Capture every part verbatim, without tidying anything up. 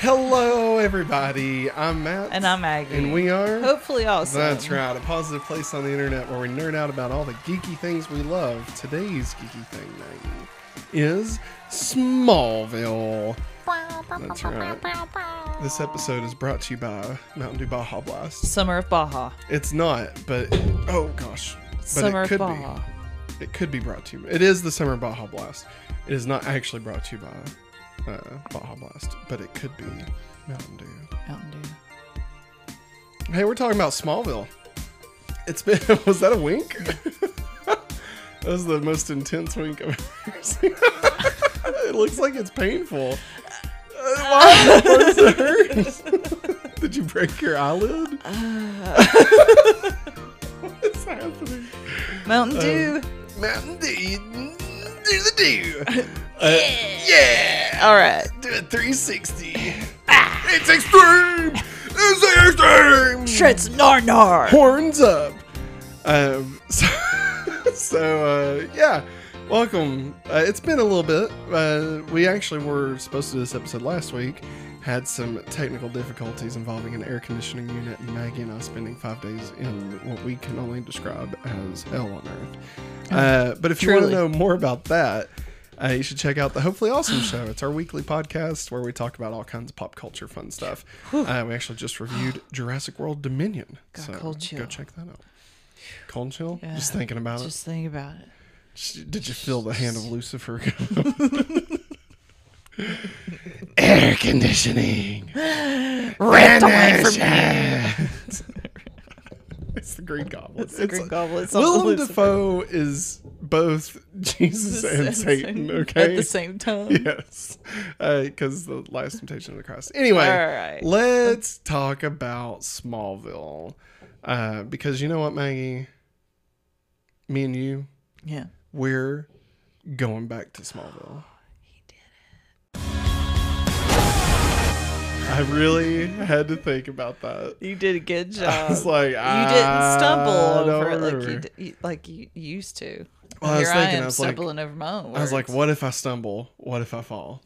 Hello, everybody. I'm Matt. And I'm Maggie. And we are... Hopefully Awesome. That's right. A positive place on the internet where we nerd out about all the geeky things we love. Today's geeky thing, Maggie, is Smallville. That's right. This episode is brought to you by Mountain Dew Baja Blast. Summer of Baja. It's not, but... Oh, gosh. But Summer it could of Baja. Be. It could be brought to you. It is the Summer of Baja Blast. It is not actually brought to you by... Uh, Baja Blast, but it could be Mountain Dew. Mountain Dew. Hey, we're talking about Smallville. It's been... Was that a wink? That was the most intense wink I've ever seen. It looks like it's painful. Uh, why does it hurt? Did you break your eyelid? Uh, What's happening? Mountain Dew. Um, Mountain Dew. Do the do. Uh, yeah. All right. Do a three sixty. Ah. It's extreme. It's extreme. Shreds gnar gnar. Horns up. Um. So, so uh, yeah. Welcome. Uh, it's been a little bit. Uh, we actually were supposed to do this episode last week. Had some technical difficulties involving an air conditioning unit, and Maggie and I spending five days in what we can only describe as hell on earth. Uh, but if Truly. you want to know more about that, uh, you should check out the Hopefully Awesome show. It's our weekly podcast where we talk about all kinds of pop culture fun stuff. Uh, we actually just reviewed Jurassic World Dominion. Got so cold chill. Go check that out. Cold chill? Yeah, just thinking about just it. Just thinking about it. Did you feel the hand of Lucifer? Air conditioning. Ripped away from me. It's the Green Goblin. It's the Green it's Goblin. It's Willem Defoe is both Jesus and Satan, okay? At the same time. Yes. Because uh, the Last Temptation of the Christ. Anyway, all right. Let's talk about Smallville. Uh, because you know what, Maggie? Me and you. Yeah. We're going back to Smallville. I really had to think about that. You did a good job. I was like, I you didn't stumble over it like you, d- you like you used to. Well, I was Here thinking, I am I was stumbling like, over my own words. I was like, what if I stumble? What if I fall?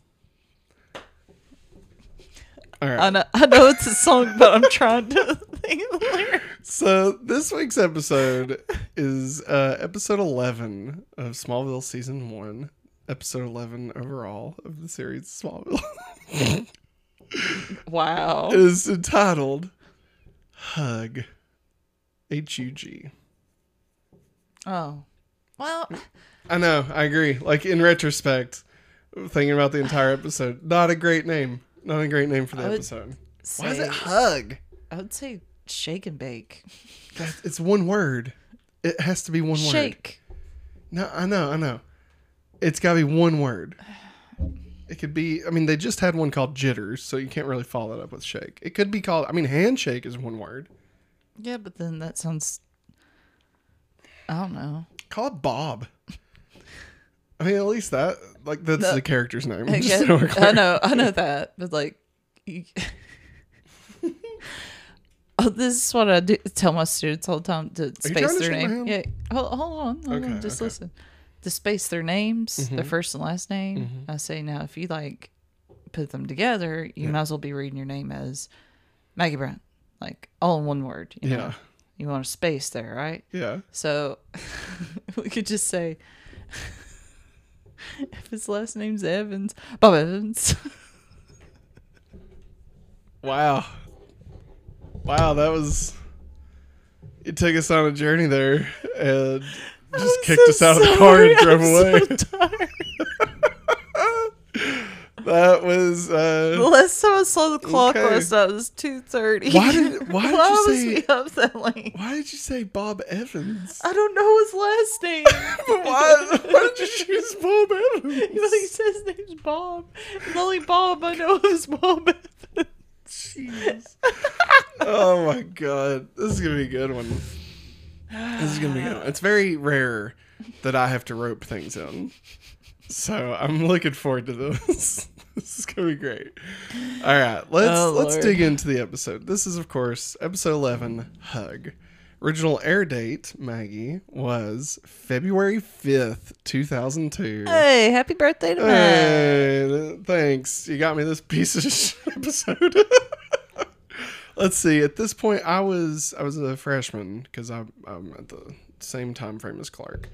All right. I know, I know it's a song, but I'm trying to think of the lyrics. So this week's episode is uh, episode eleven of Smallville season one, episode eleven overall of the series Smallville. Wow. It is entitled Hug. H U G. Oh. Well. I know. I agree. Like, in retrospect, thinking about the entire episode, not a great name. Not a great name for the episode. Say, why is it Hug? I would say Shake and Bake. That's, it's one word. It has to be one shake. Word. Shake. No, I know. I know. It's got to be one word. It could be, I mean, they just had one called Jitters, so you can't really follow that up with shake. It could be called, I mean, handshake is one word. Yeah, but then that sounds, I don't know. Call it Bob. I mean, at least that, like, that's the, the character's name. I, guess, so I know, I know that, but like, you, oh, this is what I do, tell my students all the time to space their name. Yeah, hold, hold on, hold okay, on, just okay. listen. To space their names, mm-hmm. their first and last name. Mm-hmm. I say, now, if you, like, put them together, you yeah. might as well be reading your name as Maggie Brown. Like, all in one word. You yeah. know? You want a space there, right? Yeah. So, we could just say, if his last name's Evans, Bob Evans. Wow. Wow, that was... It took us on a journey there, and... Just I'm kicked so us out sorry. of the car and drove I'm away. So that was uh, the last time I saw the clock okay. last night was two thirty. Why did why did why you say, up that late? Why did you say Bob Evans? I don't know his last name. But why why did you choose Bob Evans? You know, he says his name's Bob. The only Bob I know is Bob Evans. Jeez. Oh my god. This is gonna be a good one. This is going to be good. It's very rare that I have to rope things in. So I'm looking forward to this. This is going to be great. All right. Let's, oh, let's dig into the episode. This is, of course, episode eleven, Hug. Original air date, Maggie, was February fifth, two thousand two. Hey, happy birthday to Matt. Hey, thanks. You got me this piece of shit episode. Let's see. At this point, I was I was a freshman because I'm, I'm at the same time frame as Clark.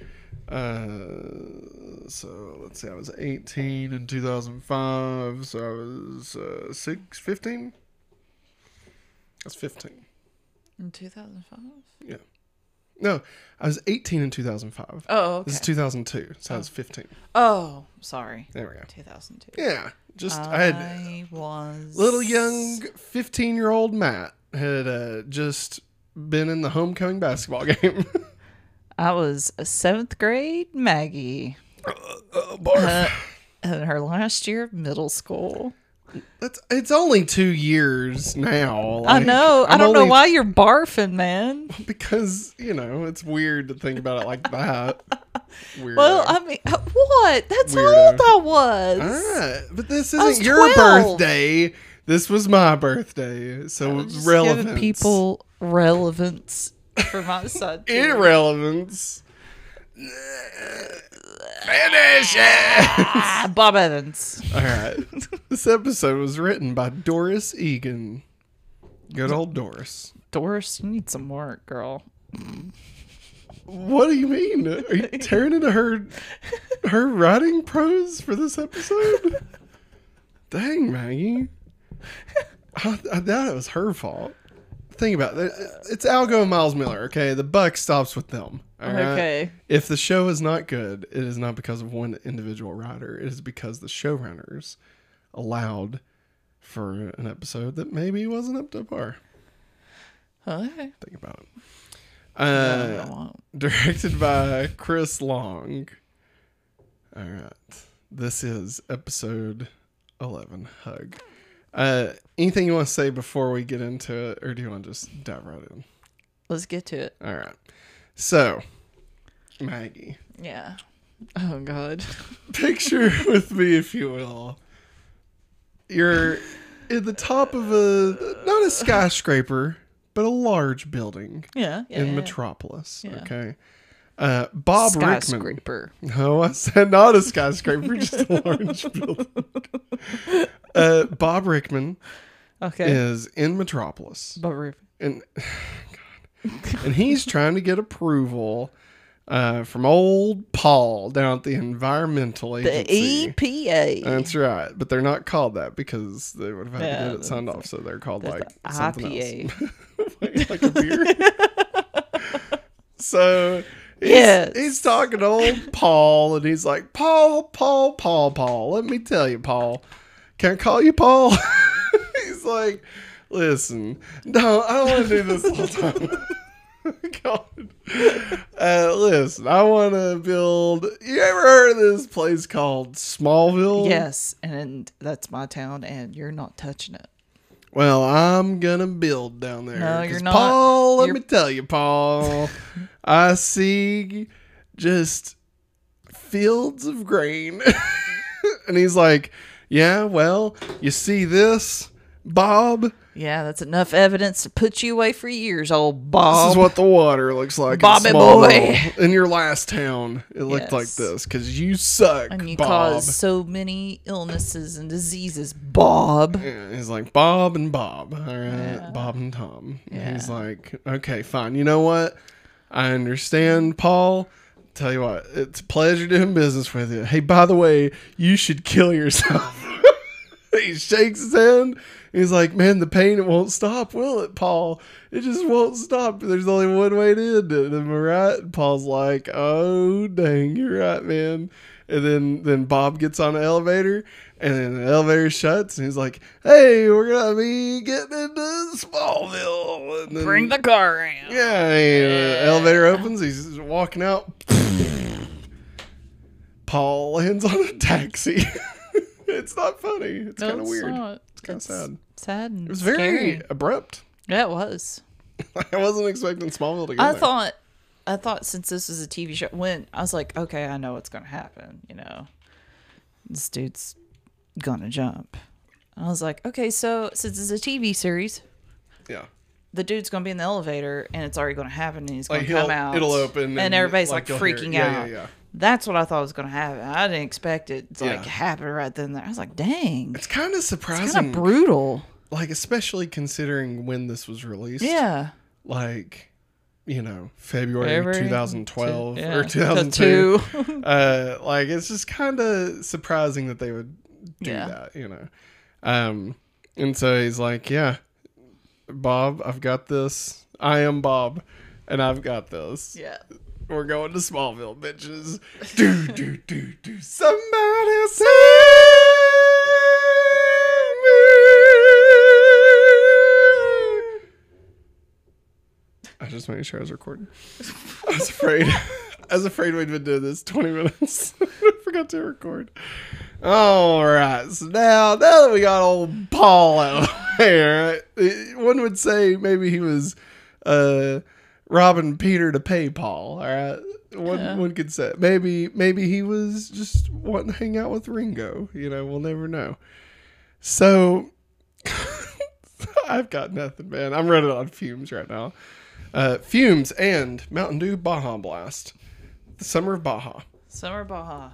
Uh, so let's see. I was eighteen in two thousand five. So I was uh, six, fifteen. That's fifteen. In two thousand five? Yeah. No, I was eighteen in two thousand five. Oh, okay. This is two thousand two, so oh. I was fifteen. Oh, sorry. There we go. two thousand two. Yeah. Just, I, I had... was... Little young fifteen-year-old Matt had uh, just been in the homecoming basketball game. I was a seventh grade Maggie. Uh, uh, barf. Uh, in her last year of middle school. That's, it's only two years now. Like, I know. I'm I don't only, know why you're barfing, man. Because, you know, it's weird to think about it like that. Weirdo. Well, I mean, what? That's Weirdo. How old I was. All right. But this isn't was your twelve. Birthday. This was my birthday. So just relevance. Giving people relevance for my son. Irrelevance. Finish it! Bob Evans. All right. This episode was written by Doris Egan. Good old Doris. Doris, you need some work, girl. What do you mean? Are you tearing into her, her writing prose for this episode? Dang, Maggie. I, I doubt it was her fault. Think about it. It's Algoe and Miles Millar, okay? The buck stops with them. All right? Okay. If the show is not good, it is not because of one individual writer. It is because the showrunners allowed for an episode that maybe wasn't up to par. Okay. Think about it. Uh, no, directed by Chris Long. All right. This is episode eleven, Hug. Uh, anything you want to say before we get into it, or do you want to just dive right in? Let's get to it. All right. So, Maggie. Yeah. Oh, God. Picture with me, if you will. You're at the top of a, not a skyscraper, but a large building. Yeah. yeah in yeah, Metropolis. Yeah. Okay. Uh, Bob skyscraper. Rickman. No, I said not a skyscraper, just a large building. Uh, Bob Rickman okay. is in Metropolis. Bob Rickman. And, God, and he's trying to get approval uh, from old Paul down at the environmental agency. The E P A. That's right. But they're not called that because they would have had yeah, to get it signed off. So they're called like the something I P A. Else. like, like a beer. So... He's, yes. He's talking to old Paul, and he's like, Paul, Paul, Paul, Paul. Let me tell you, Paul. Can I call you Paul? He's like, listen, no, I don't want to do this the whole time. God. Uh, listen, I want to build... You ever heard of this place called Smallville? Yes, and that's my town, and you're not touching it. Well, I'm going to build down there. No, you're not. Paul, let you're... me tell you, Paul. I see just fields of grain. And he's like, yeah, well, you see this, Bob? Yeah, that's enough evidence to put you away for years, old Bob. This is what the water looks like. Bobby boy. In your last town, it looked yes. like this because you suck, and you Bob. Cause so many illnesses and diseases, Bob. Yeah, he's like, Bob and Bob. All right, yeah. Bob and Tom. Yeah. And he's like, okay, fine. You know what? I understand, Paul. Tell you what, it's a pleasure doing business with you. Hey, by the way, you should kill yourself. He shakes his hand. He's like, man, the pain, it won't stop, will it, Paul? It just won't stop. There's only one way to end it. Am I right? And Paul's like, oh, dang, you're right, man. And then, then Bob gets on the elevator, and then the elevator shuts, and he's like, hey, we're going to be getting into Smallville. And then, bring the car in. Yeah, and yeah. The elevator opens. He's walking out. Paul lands on a taxi. It's not funny. It's no, kind of weird. Not. It's kind of sad. Sad. And it was very scary. Abrupt. Yeah, it was. I wasn't expecting Smallville to get I there. thought, I thought since this was a T V show, when I was like, okay, I know what's going to happen. You know, this dude's going to jump. I was like, okay, so since it's a T V series, yeah, the dude's going to be in the elevator and it's already going to happen and he's going like to come out. It'll open. And, and everybody's like, like freaking out. Yeah, yeah, yeah. That's what I thought was going to happen. I didn't expect it to yeah. like happen right then and there. I was like, dang. It's kind of surprising. It's kind of brutal. Like, especially considering when this was released. Yeah. Like, you know, February Every, twenty twelve two, yeah. or two thousand two. two. uh, like, it's just kind of surprising that they would do yeah. that, you know. Um, and so he's like, yeah, Bob, I've got this. I am Bob, and I've got this. Yeah. We're going to Smallville, bitches. Do, do, do, do. Somebody save me. I just made sure I was recording. I was afraid. I was afraid we'd been doing this twenty minutes. I forgot to record. All right. So now, now that we got old Paul out here, right, one would say maybe he was... Uh, robbing Peter to pay Paul. All right, one yeah. one could say maybe maybe he was just wanting to hang out with Ringo. You know, we'll never know. So I've got nothing, man. I'm running on fumes right now. Uh, fumes and Mountain Dew Baja Blast. The summer of Baja. Summer Baja.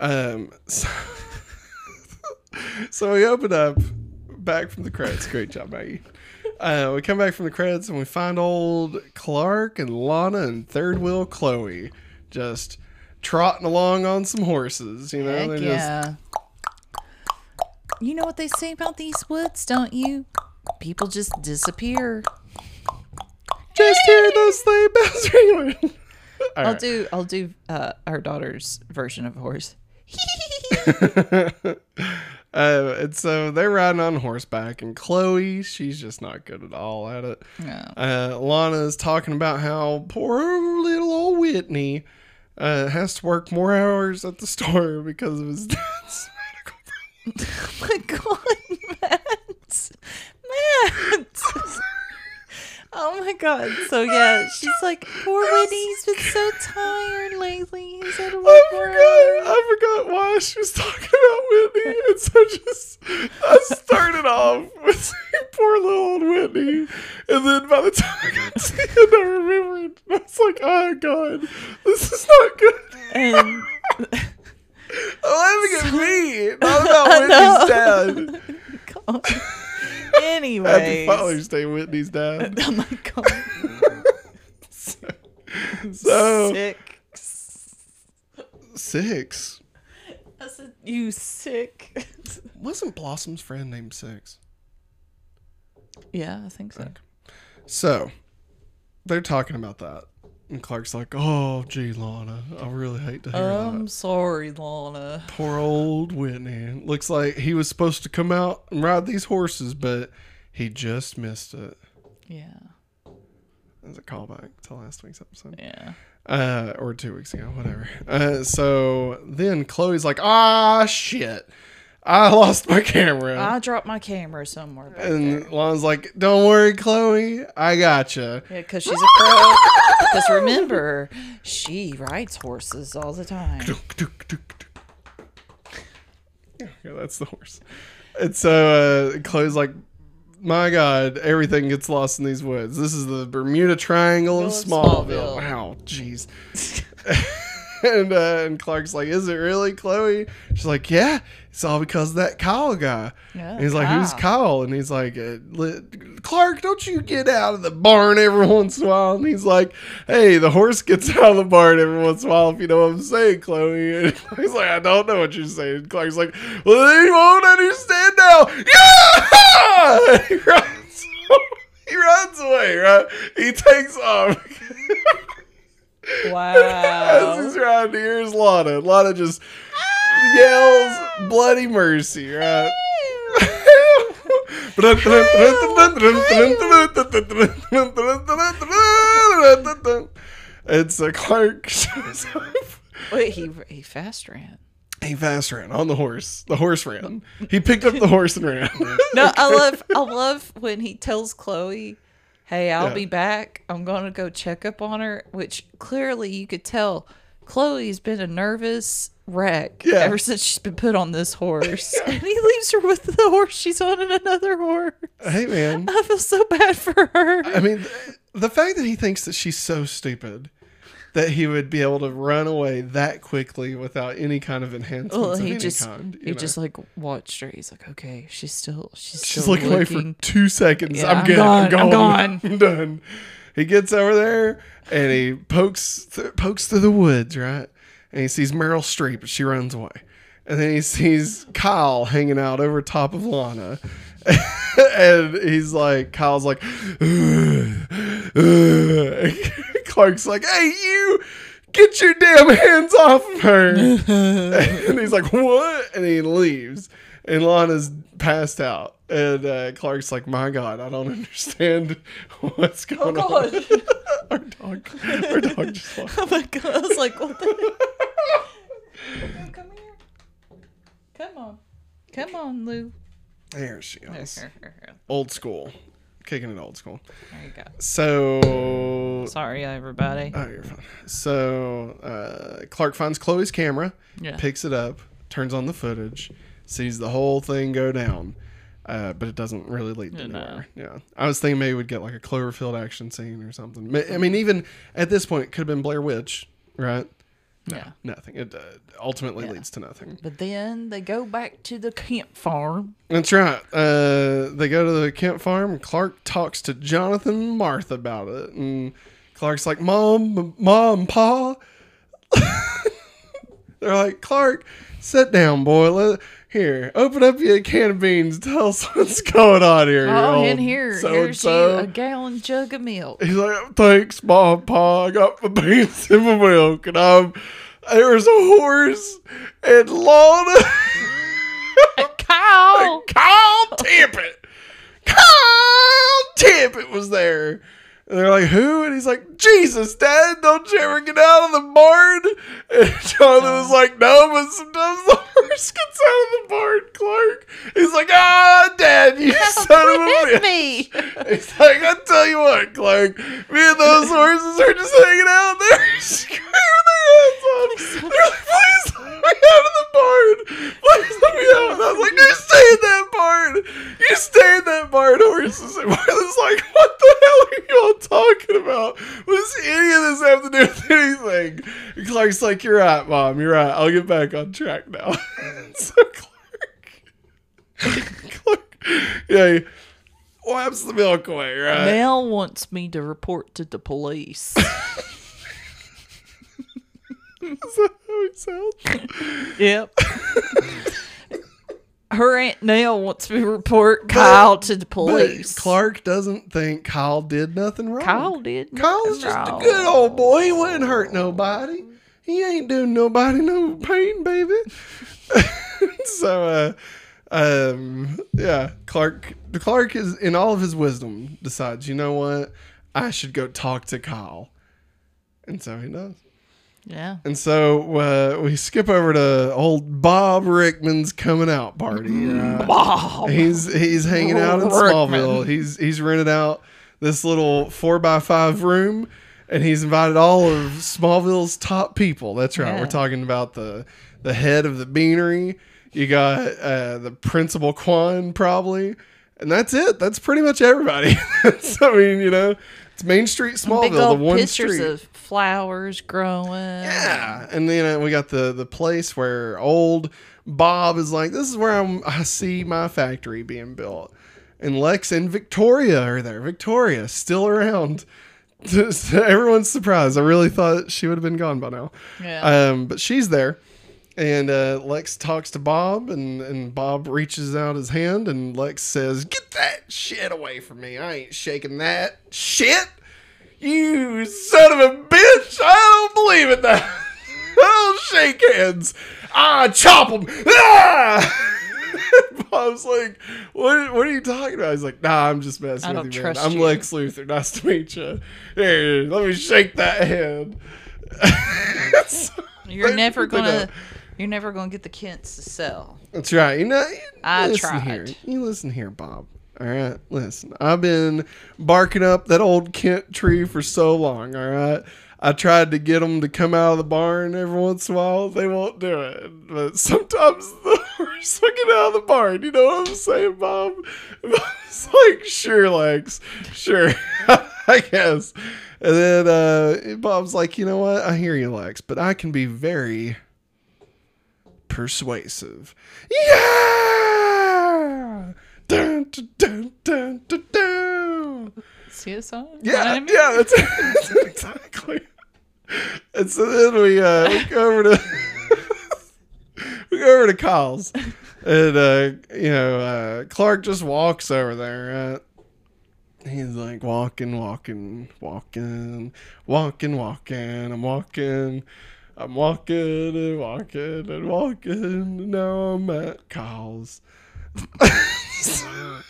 Um. So, so we open up back from the credits. Great job, Maggie. Uh, we come back from the credits and we find old Clark and Lana and third wheel Chloe just trotting along on some horses. You know, Heck yeah. Just... You know what they say about these woods, don't you? People just disappear. Just hear those sleigh bells ringing. I'll right. do. I'll do uh, our daughter's version of horse. Uh, and so they're riding on horseback, and Chloe, she's just not good at all at it. No. Uh, Lana's talking about how poor little old Whitney uh, has to work more hours at the store because of his dad's medical problem. Oh my god, Matt. Matt. Oh my god. So yeah, she's like, poor Whitney, he's been so tired lately. He's had a lot I forgot, I forgot why she was talking about Whitney. And so just, I started off with saying poor little old Whitney. And then by the time I got to the end, I remembered. I was like, oh god, this is not good. And I'm laughing at me, not about Whitney's dad. God. Anyways. Happy Father's Day, Whitney's dad. Oh my god. so, so sick. Six. I said you sick. Wasn't Blossom's friend named Six? Yeah, I think so. Okay. So they're talking about that. And Clark's like, oh, gee, Lana, I really hate to hear I'm that. I'm sorry, Lana. Poor old Whitney. Looks like he was supposed to come out and ride these horses, but he just missed it. Yeah. That's a callback to last week's episode. Yeah. Uh, or two weeks ago, whatever. Uh, so then Chloe's like, ah, shit. I lost my camera. I dropped my camera somewhere. Back and there. Lana's like, don't worry, Chloe. I gotcha. Yeah, because she's a pro. Because remember, she rides horses all the time. Yeah, that's the horse. And so uh, Chloe's like, my god, everything gets lost in these woods. This is the Bermuda Triangle of Smallville. Smallville. Wow, jeez. And, uh, and Clark's like, is it really, Chloe? She's like, yeah, it's all because of that Kyle guy. Yeah, and he's like, Kyle. Who's Kyle? And he's like, Clark, don't you get out of the barn every once in a while? And he's like, hey, the horse gets out of the barn every once in a while, if you know what I'm saying, Chloe. And he's like, I don't know what you're saying. And Clark's like, well, then you won't understand now. Yeah! He runs, he runs away, right? He takes off. Wow. As he's around, here's Lana. Lana just ah! yells bloody mercy, right? And so Clark shows up. Wait, he he fast ran. He fast ran on the horse. The horse ran. He picked up the horse and ran. No, okay. I love I love when he tells Chloe, hey, I'll yeah. be back. I'm going to go check up on her, which clearly you could tell Chloe's been a nervous wreck yeah. ever since she's been put on this horse. And he leaves her with the horse she's on and another horse. Hey, man. I feel so bad for her. I mean, the fact that he thinks that she's so stupid that he would be able to run away that quickly without any kind of enhancements well, of he any just, kind. He know? just like watched her. He's like, okay, she's still, she's, she's still looking away for two seconds. Yeah, I'm, I'm good. Gone, I'm gone. I'm gone. I'm done. He gets over there and he pokes, th- pokes through the woods, right? And he sees Meryl Streep, but she runs away. And then he sees Kyle hanging out over top of Lana. And he's like, Kyle's like, ugh, ugh. Clark's like, hey, you, get your damn hands off of her. And he's like, what? And he leaves. And Lana's passed out. And uh, Clark's like, my God, I don't understand what's going oh, on. God. Our dog, our dog just lost. Oh, my God. I was like, what the heck? Come here. Come on. Come on, Lou. There she goes. Here, here, here. Old school. Kicking it old school. There you go. So... Sorry, everybody. Oh, you're fine. So, uh, Clark finds Chloe's camera, yeah. picks it up, turns on the footage, sees the whole thing go down, uh, but it doesn't really lead to no. anywhere. Yeah. I was thinking maybe we'd get like a Cloverfield action scene or something. I mean, even at this point, it could have been Blair Witch, right? No, yeah. nothing. It uh, ultimately yeah. leads to nothing. But then they go back to the Kemp farm. That's right. Uh, they go to the Kemp farm, and Clark talks to Jonathan and Martha about it. And Clark's like, Mom, Mom, Pa. They're like, Clark, sit down, boy. Let, here, open up your can of beans. Tell us what's going on here. Oh, and here, so here's so. you a gallon jug of milk. He's like, thanks, Mom, Pa. I got my beans and my milk. And I'm, there was a horse and Lana. And Kyle. And Kyle Tippett. Kyle Tippett was there. And they're like, who? And he's like, Jesus, Dad, don't you ever get out of the barn? And Jonathan was like, no, but sometimes the horse gets out of the barn, Clark. He's like, ah, Dad, you no, son of a bitch. Me. He's like, I tell you what, Clark, me and those horses are just hanging out there, screaming their heads off. They're like, please let me out of the barn. Please let me out. And I was like, you stay in that barn. You stay in that barn, horses. And Martha's like, what the hell are you all talking about? What's any of this have to do with anything? And Clark's like, you're right, Mom, you're right. I'll get back on track now. So Clark, Clark, yeah, he wipes the milk away, right? Mel wants me to report to the police. Is that how it sounds? Yep. Her Aunt Nell wants me to report Kyle but, to the police. Clark doesn't think Kyle did nothing wrong. Kyle did Kyle's just wrong. A good old boy. He wouldn't hurt nobody. He ain't doing nobody no pain, baby. So, uh, um, yeah, Clark, Clark is, in all of his wisdom, decides, you know what? I should go talk to Kyle. And so he does. Yeah. And so uh, we skip over to old Bob Rickman's coming out party. Right? Bob. He's he's hanging out in Smallville. Rickman. He's he's rented out this little four by five room, and he's invited all of Smallville's top people. That's right. Yeah. We're talking about the the head of the Beanery. You got uh, the principal Quan probably, and that's it. That's pretty much everybody. So, I mean, you know. It's Main Street, Smallville, the one street. Pictures of flowers growing. Yeah, and then we got the the place where old Bob is like, this is where I'm, I see my factory being built. And Lex and Victoria are there. Victoria, still around. Just, everyone's surprised. I really thought she would have been gone by now. Yeah. Um, but she's there. And uh, Lex talks to Bob, and, and Bob reaches out his hand, and Lex says, get that shit away from me. I ain't shaking that shit. You son of a bitch. I don't believe in that. I don't shake hands. I chop them. Ah! Bob's like, what, what are you talking about? He's like, nah, I'm just messing I with don't you, trust man. You. I'm Lex Luthor. Nice to meet you. Here, let me shake that hand. So you're, they, never gonna, you're never going to get the Kents to sell. That's right. You know, you I listen tried. Here. You listen here, Bob. All right, listen. I've been barking up that old Kent tree for so long, all right? I tried to get them to come out of the barn every once in a while. They won't do it. But sometimes the horse will get out of the barn. You know what I'm saying, Bob? It's like, sure, Lex. Sure. I guess. And then uh, Bob's like, you know what? I hear you, Lex, but I can be very persuasive. Yeah! Dun, dun, dun, dun, dun, dun. See the song? Yeah, you know I mean? Yeah, that's, that's exactly. And so then we uh, we go over to we go over to Kyle's, and uh, you know uh, Clark just walks over there. Right? He's like walking, walking, walking, walking, walking. I'm walking, I'm walking and walking and walking. And now I'm at Kyle's. so,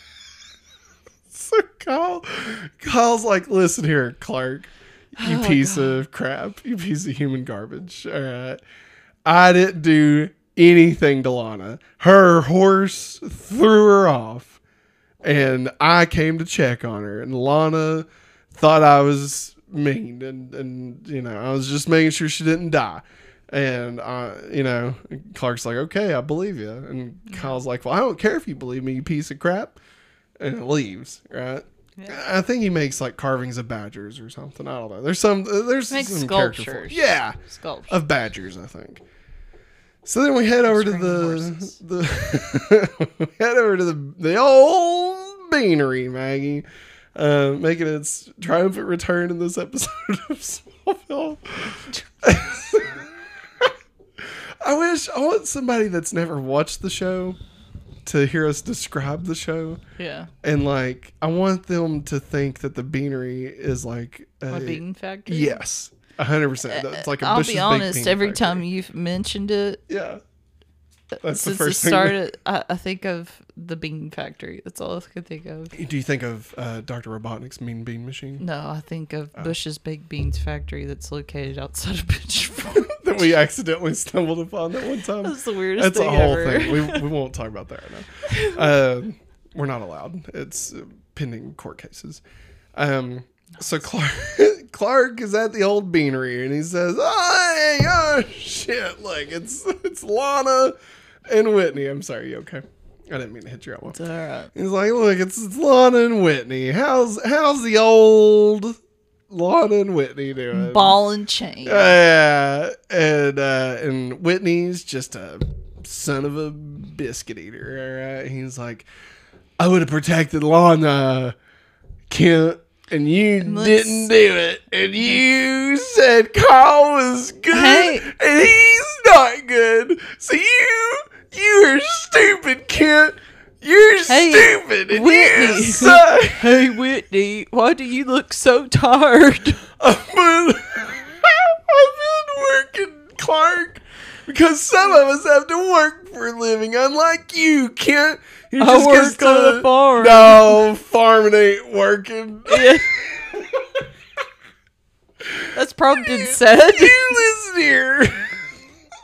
so Kyle, Kyle's like, listen here, Clark, you oh piece God. of crap, you piece of human garbage. All right, I didn't do anything to Lana. Her horse threw her off, and I came to check on her. And Lana thought I was mean, and and you know, I was just making sure she didn't die. And, uh, you know, Clark's like, okay, I believe you. And Kyle's like, well, I don't care if you believe me, you piece of crap. And leaves, right? Yeah. I think he makes, like, carvings of badgers or something. I don't know. There's some, there's some sculptures. Yeah. Sculptures. Of badgers, I think. So then we head over String to the, the we head over to the, the old Beanery, Maggie. Uh, making its triumphant return in this episode of Smallville. I wish I want somebody that's never watched the show to hear us describe the show. Yeah. And like, I want them to think that the Beanery is like a, a bean factory. Yes, a hundred percent. It's like a I'll be honest. Every factory. time you've mentioned it, yeah, that's since the first it started, thing. I, I think of the bean factory. That's all I could think of. Do you think of uh, Doctor Robotnik's Mean Bean Machine? No, I think of oh. Bush's Baked Beans Factory. That's located outside of Pitchfork. That we accidentally stumbled upon that one time. That's the weirdest That's thing That's a whole ever. thing. We, we won't talk about that right now. Uh, we're not allowed. It's uh, pending court cases. Um, so Clark, Clark is at the old Beanery, and he says, oh, hey, oh shit, like, it's, it's Lana and Whitney. I'm sorry, you okay? I didn't mean to hit you out one. It's all right. He's like, look, it's, it's Lana and Whitney. How's, how's the old... Lana and Whitney doing? Ball and chain. Yeah, uh, and uh, and Whitney's just a son of a biscuit eater. All right, he's like, I would have protected Lana, Kent, and you and didn't do it. And you said Kyle was good, hey. and he's not good. So you you are stupid, Kent. You're hey, stupid and Whitney. You suck. Hey, Whitney, why do you look so tired? I've been, I've been working, Clark, because some of us have to work for a living, unlike you, Kent. You I just work to, on the farm. No, farming ain't working. Yeah. That's prompted you, said. You listen here. I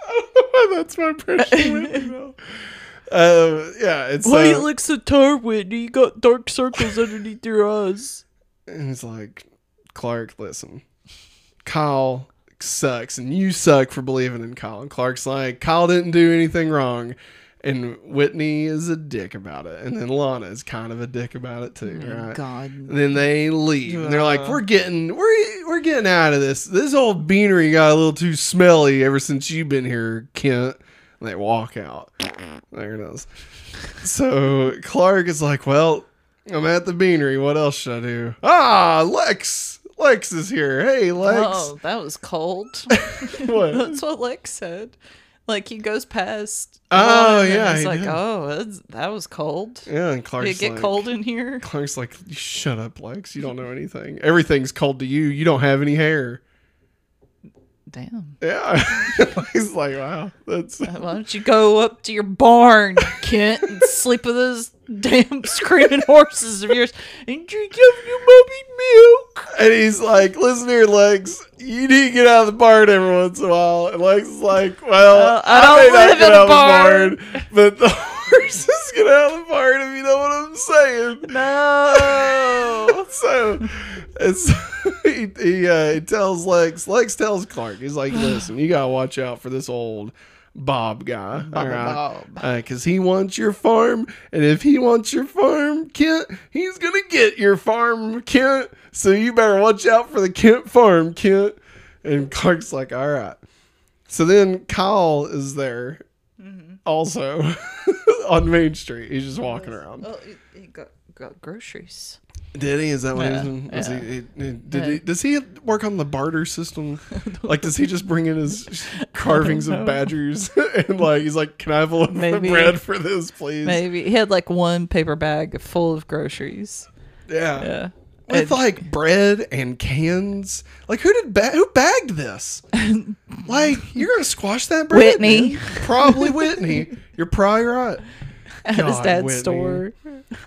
don't know why that's my impression of Whitney. Uh, yeah, it's why uh, you look so tired, Whitney? You got dark circles underneath your eyes. And he's like, Clark, listen, Kyle sucks, and you suck for believing in Kyle. And Clark's like, Kyle didn't do anything wrong, and Whitney is a dick about it, and then Lana is kind of a dick about it too. Oh, right? God. And then they leave, uh, and they're like, we're getting, we're we're getting out of this. This old Beanery got a little too smelly ever since you've been here, Kent. And they walk out. There it is. So Clark is like, well, I'm at the Beanery. What else should I do? Ah, Lex. Lex is here. Hey, Lex. Oh, that was cold. What? That's what Lex said. Like, he goes past. Oh, and yeah. He's he like, did. oh, that's, that was cold. Yeah, and Clark's like. Did it get like, cold in here? Clark's like, shut up, Lex. You don't know anything. Everything's cold to you. You don't have any hair. Damn. Yeah. He's like, wow. That's. Why don't you go up to your barn, Kent, and sleep with those damn screaming horses of yours and drink up your mummy milk? And he's like, listen here, Lex, you need to get out of the barn every once in a while. And Lex is like, well, uh, I don't I may live not get in out the barn. barn, but the horses get out of the barn, if you know what I'm saying. No. so it's, he, he, uh, he tells Lex, Lex tells Clark, he's like, listen, you got to watch out for this old Bob guy. Bob, all right? Bob. Because uh, he wants your farm. And if he wants your farm, Kent, he's going to get your farm, Kent. So you better watch out for the Kent farm, Kent. And Clark's like, all right. So then Kyle is there mm-hmm. also on Main Street. He's just walking around. Well, he got, got groceries. Did he? Is that what yeah, he was doing? Was yeah. he, he, did yeah. he, does he work on the barter system? Like, does he just bring in his carvings of badgers? And, like, he's like, can I have a little maybe, bread for this, please? Maybe. He had, like, one paper bag full of groceries. Yeah. Yeah. With, like, bread and cans. Like, who did ba- who bagged this? Like, you're going to squash that bread? Whitney. Probably Whitney. You're probably right. At God, his dad's Whitney. Store.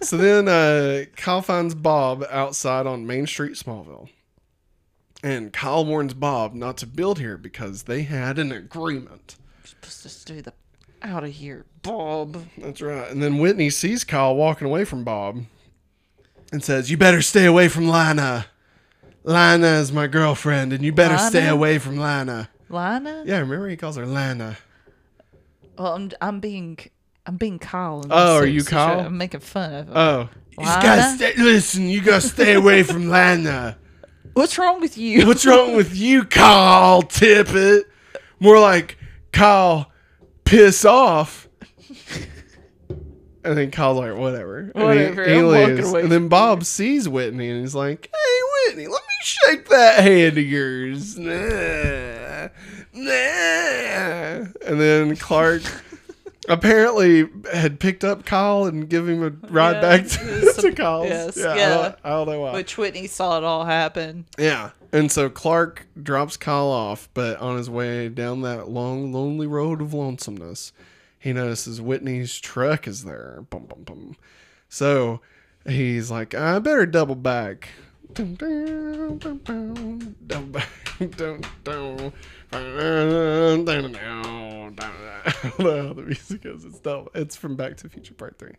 So then uh, Kyle finds Bob outside on Main Street, Smallville. And Kyle warns Bob not to build here because they had an agreement. You're supposed to stay the out of here, Bob. That's right. And then Whitney sees Kyle walking away from Bob and says, you better stay away from Lana. Lana is my girlfriend, and you better Lana? stay away from Lana. Lana? Yeah, remember he calls her Lana. Well, I'm I'm being I'm being Kyle. In oh, are you Kyle? I'm making fun of him. Oh, you gotta stay, listen, you gotta stay away from Lana. What's wrong with you? What's wrong with you, Kyle Tippett? More like Kyle, piss off. And then Kyle's like, whatever. Whatever. And, he, I'm walking away and then Bob here. Sees Whitney and he's like, hey, Whitney, let me shake that hand of yours. Nah. Nah. And then Clark apparently had picked up Kyle and given him a ride yeah, back to, some, to Kyle's. Yes, yeah. yeah. I, don't, I don't know why. Which Whitney saw it all happen. Yeah. And so Clark drops Kyle off, but on his way down that long, lonely road of lonesomeness, he notices Whitney's truck is there. Bum, bum, bum. So he's like, I better double back. Double back. Don't, don't. I don't know how the music goes. It's dumb. It's from Back to the Future Part three.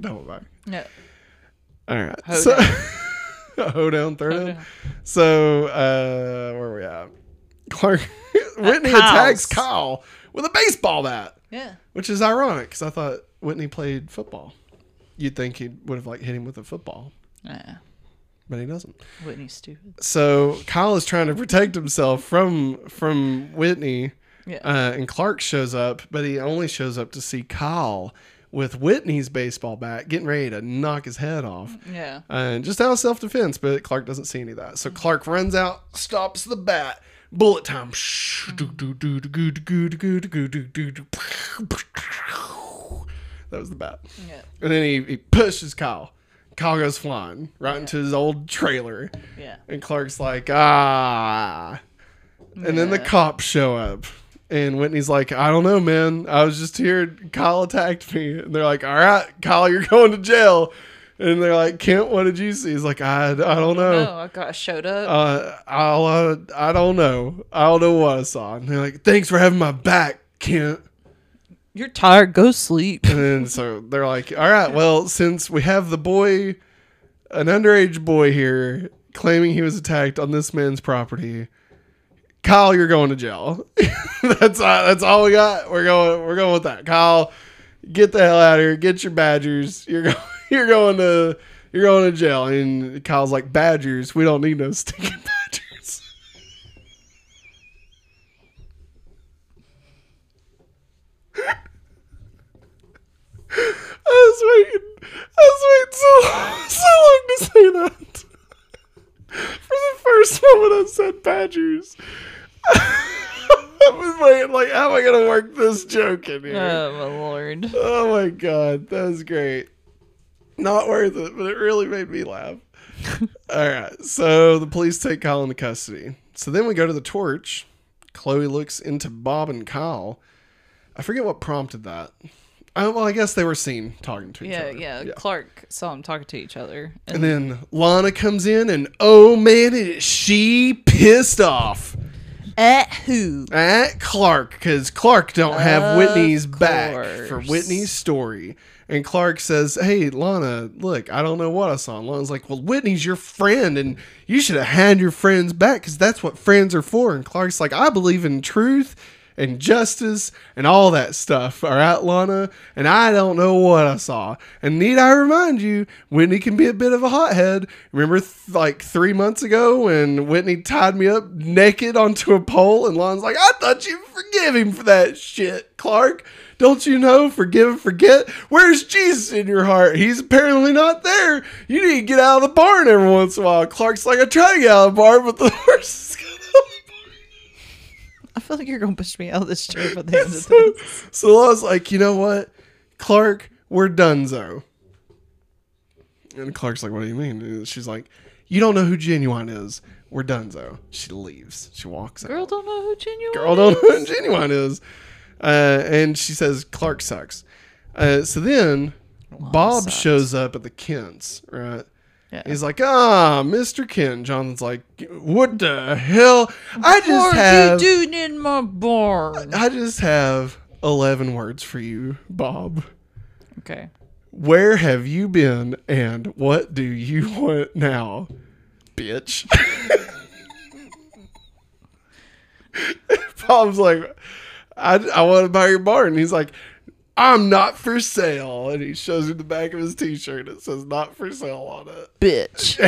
Double back. No. All right. Ho so, down. Ho down, third ho down. Down. So, uh, where are we at? Clark Whitney Kyle's. attacks Kyle with a baseball bat. Yeah, which is ironic because I thought Whitney played football. You'd think he would have like hit him with a football. Yeah, but he doesn't. Whitney's stupid. So Kyle is trying to protect himself from from Whitney. Yeah, uh, and Clark shows up, but he only shows up to see Kyle with Whitney's baseball bat, getting ready to knock his head off. Yeah, and uh, just out of self defense, but Clark doesn't see any of that. So Clark runs out, stops the bat. Bullet time. That was the bat. Yeah. And then he, he pushes Kyle. Kyle goes flying right yeah. into his old trailer. Yeah. And Clark's like, ah. And yeah. then the cops show up. And Whitney's like, I don't know, man. I was just here. Kyle attacked me. And they're like, all right, Kyle, you're going to jail. And they're like, Kent, what did you see? He's like, I, I don't know. No, I got showed up. Uh, I'll, uh, I don't know. I don't know what I saw. And they're like, thanks for having my back, Kent. You're tired. Go sleep. And then, so they're like, all right, well, since we have the boy, an underage boy here, claiming he was attacked on this man's property, Kyle, you're going to jail. That's all, that's all we got. We're going. We're going with that. Kyle, get the hell out of here. Get your badgers. You're going. You're going to you're going to jail. And Kyle's like, badgers, we don't need no stinking badgers. I was waiting I was waiting so, so long to say that. For the first moment I said badgers. I was waiting like, how am I gonna work this joke in here? Oh my lord. Oh my god, that was great. Not worth it, but it really made me laugh. All right. So the police take Kyle into custody. So then we go to the Torch. Chloe looks into Bob and Kyle. I forget what prompted that. I, well, I guess they were seen talking to each yeah, other. Yeah, yeah. Clark saw them talking to each other. And, and then Lana comes in and, oh, man, is she pissed off. At who? At Clark, because Clark don't have Whitney's back for Whitney's story. And Clark says, hey, Lana, look, I don't know what I saw. And Lana's like, well, Whitney's your friend, and you should have had your friends back, because that's what friends are for. And Clark's like, I believe in truth and justice and all that stuff. All right, Lana? And I don't know what I saw. And need I remind you, Whitney can be a bit of a hothead. Remember th- like three months ago when Whitney tied me up naked onto a pole and Lana's like, I thought you'd forgive him for that shit, Clark. Don't you know? Forgive and forget. Where's Jesus in your heart? He's apparently not there. You need to get out of the barn every once in a while. Clark's like, I try to get out of the barn, but the horse is going to. I feel like you're going to push me out of this chair by the end so, of this. So I was like, you know what? Clark, we're donezo. And Clark's like, what do you mean? She's like, you don't know who Genuine is. We're donezo. She leaves. She walks out. Girl don't know who Genuine Girl is. Girl don't know who Genuine is. Uh, and she says, Clark sucks. Uh, so then Mom Bob sucks. shows up at the Kent's, right? Yeah. He's like, ah, Mister Ken. Jonathan's like, what the hell? I just what have you doing in my barn? I just have eleven words for you, Bob. Okay. Where have you been, and what do you want now, bitch? Bob's like, I I want to buy your barn. And he's like, I'm not for sale. And he shows her the back of his t-shirt. It says not for sale on it. Bitch.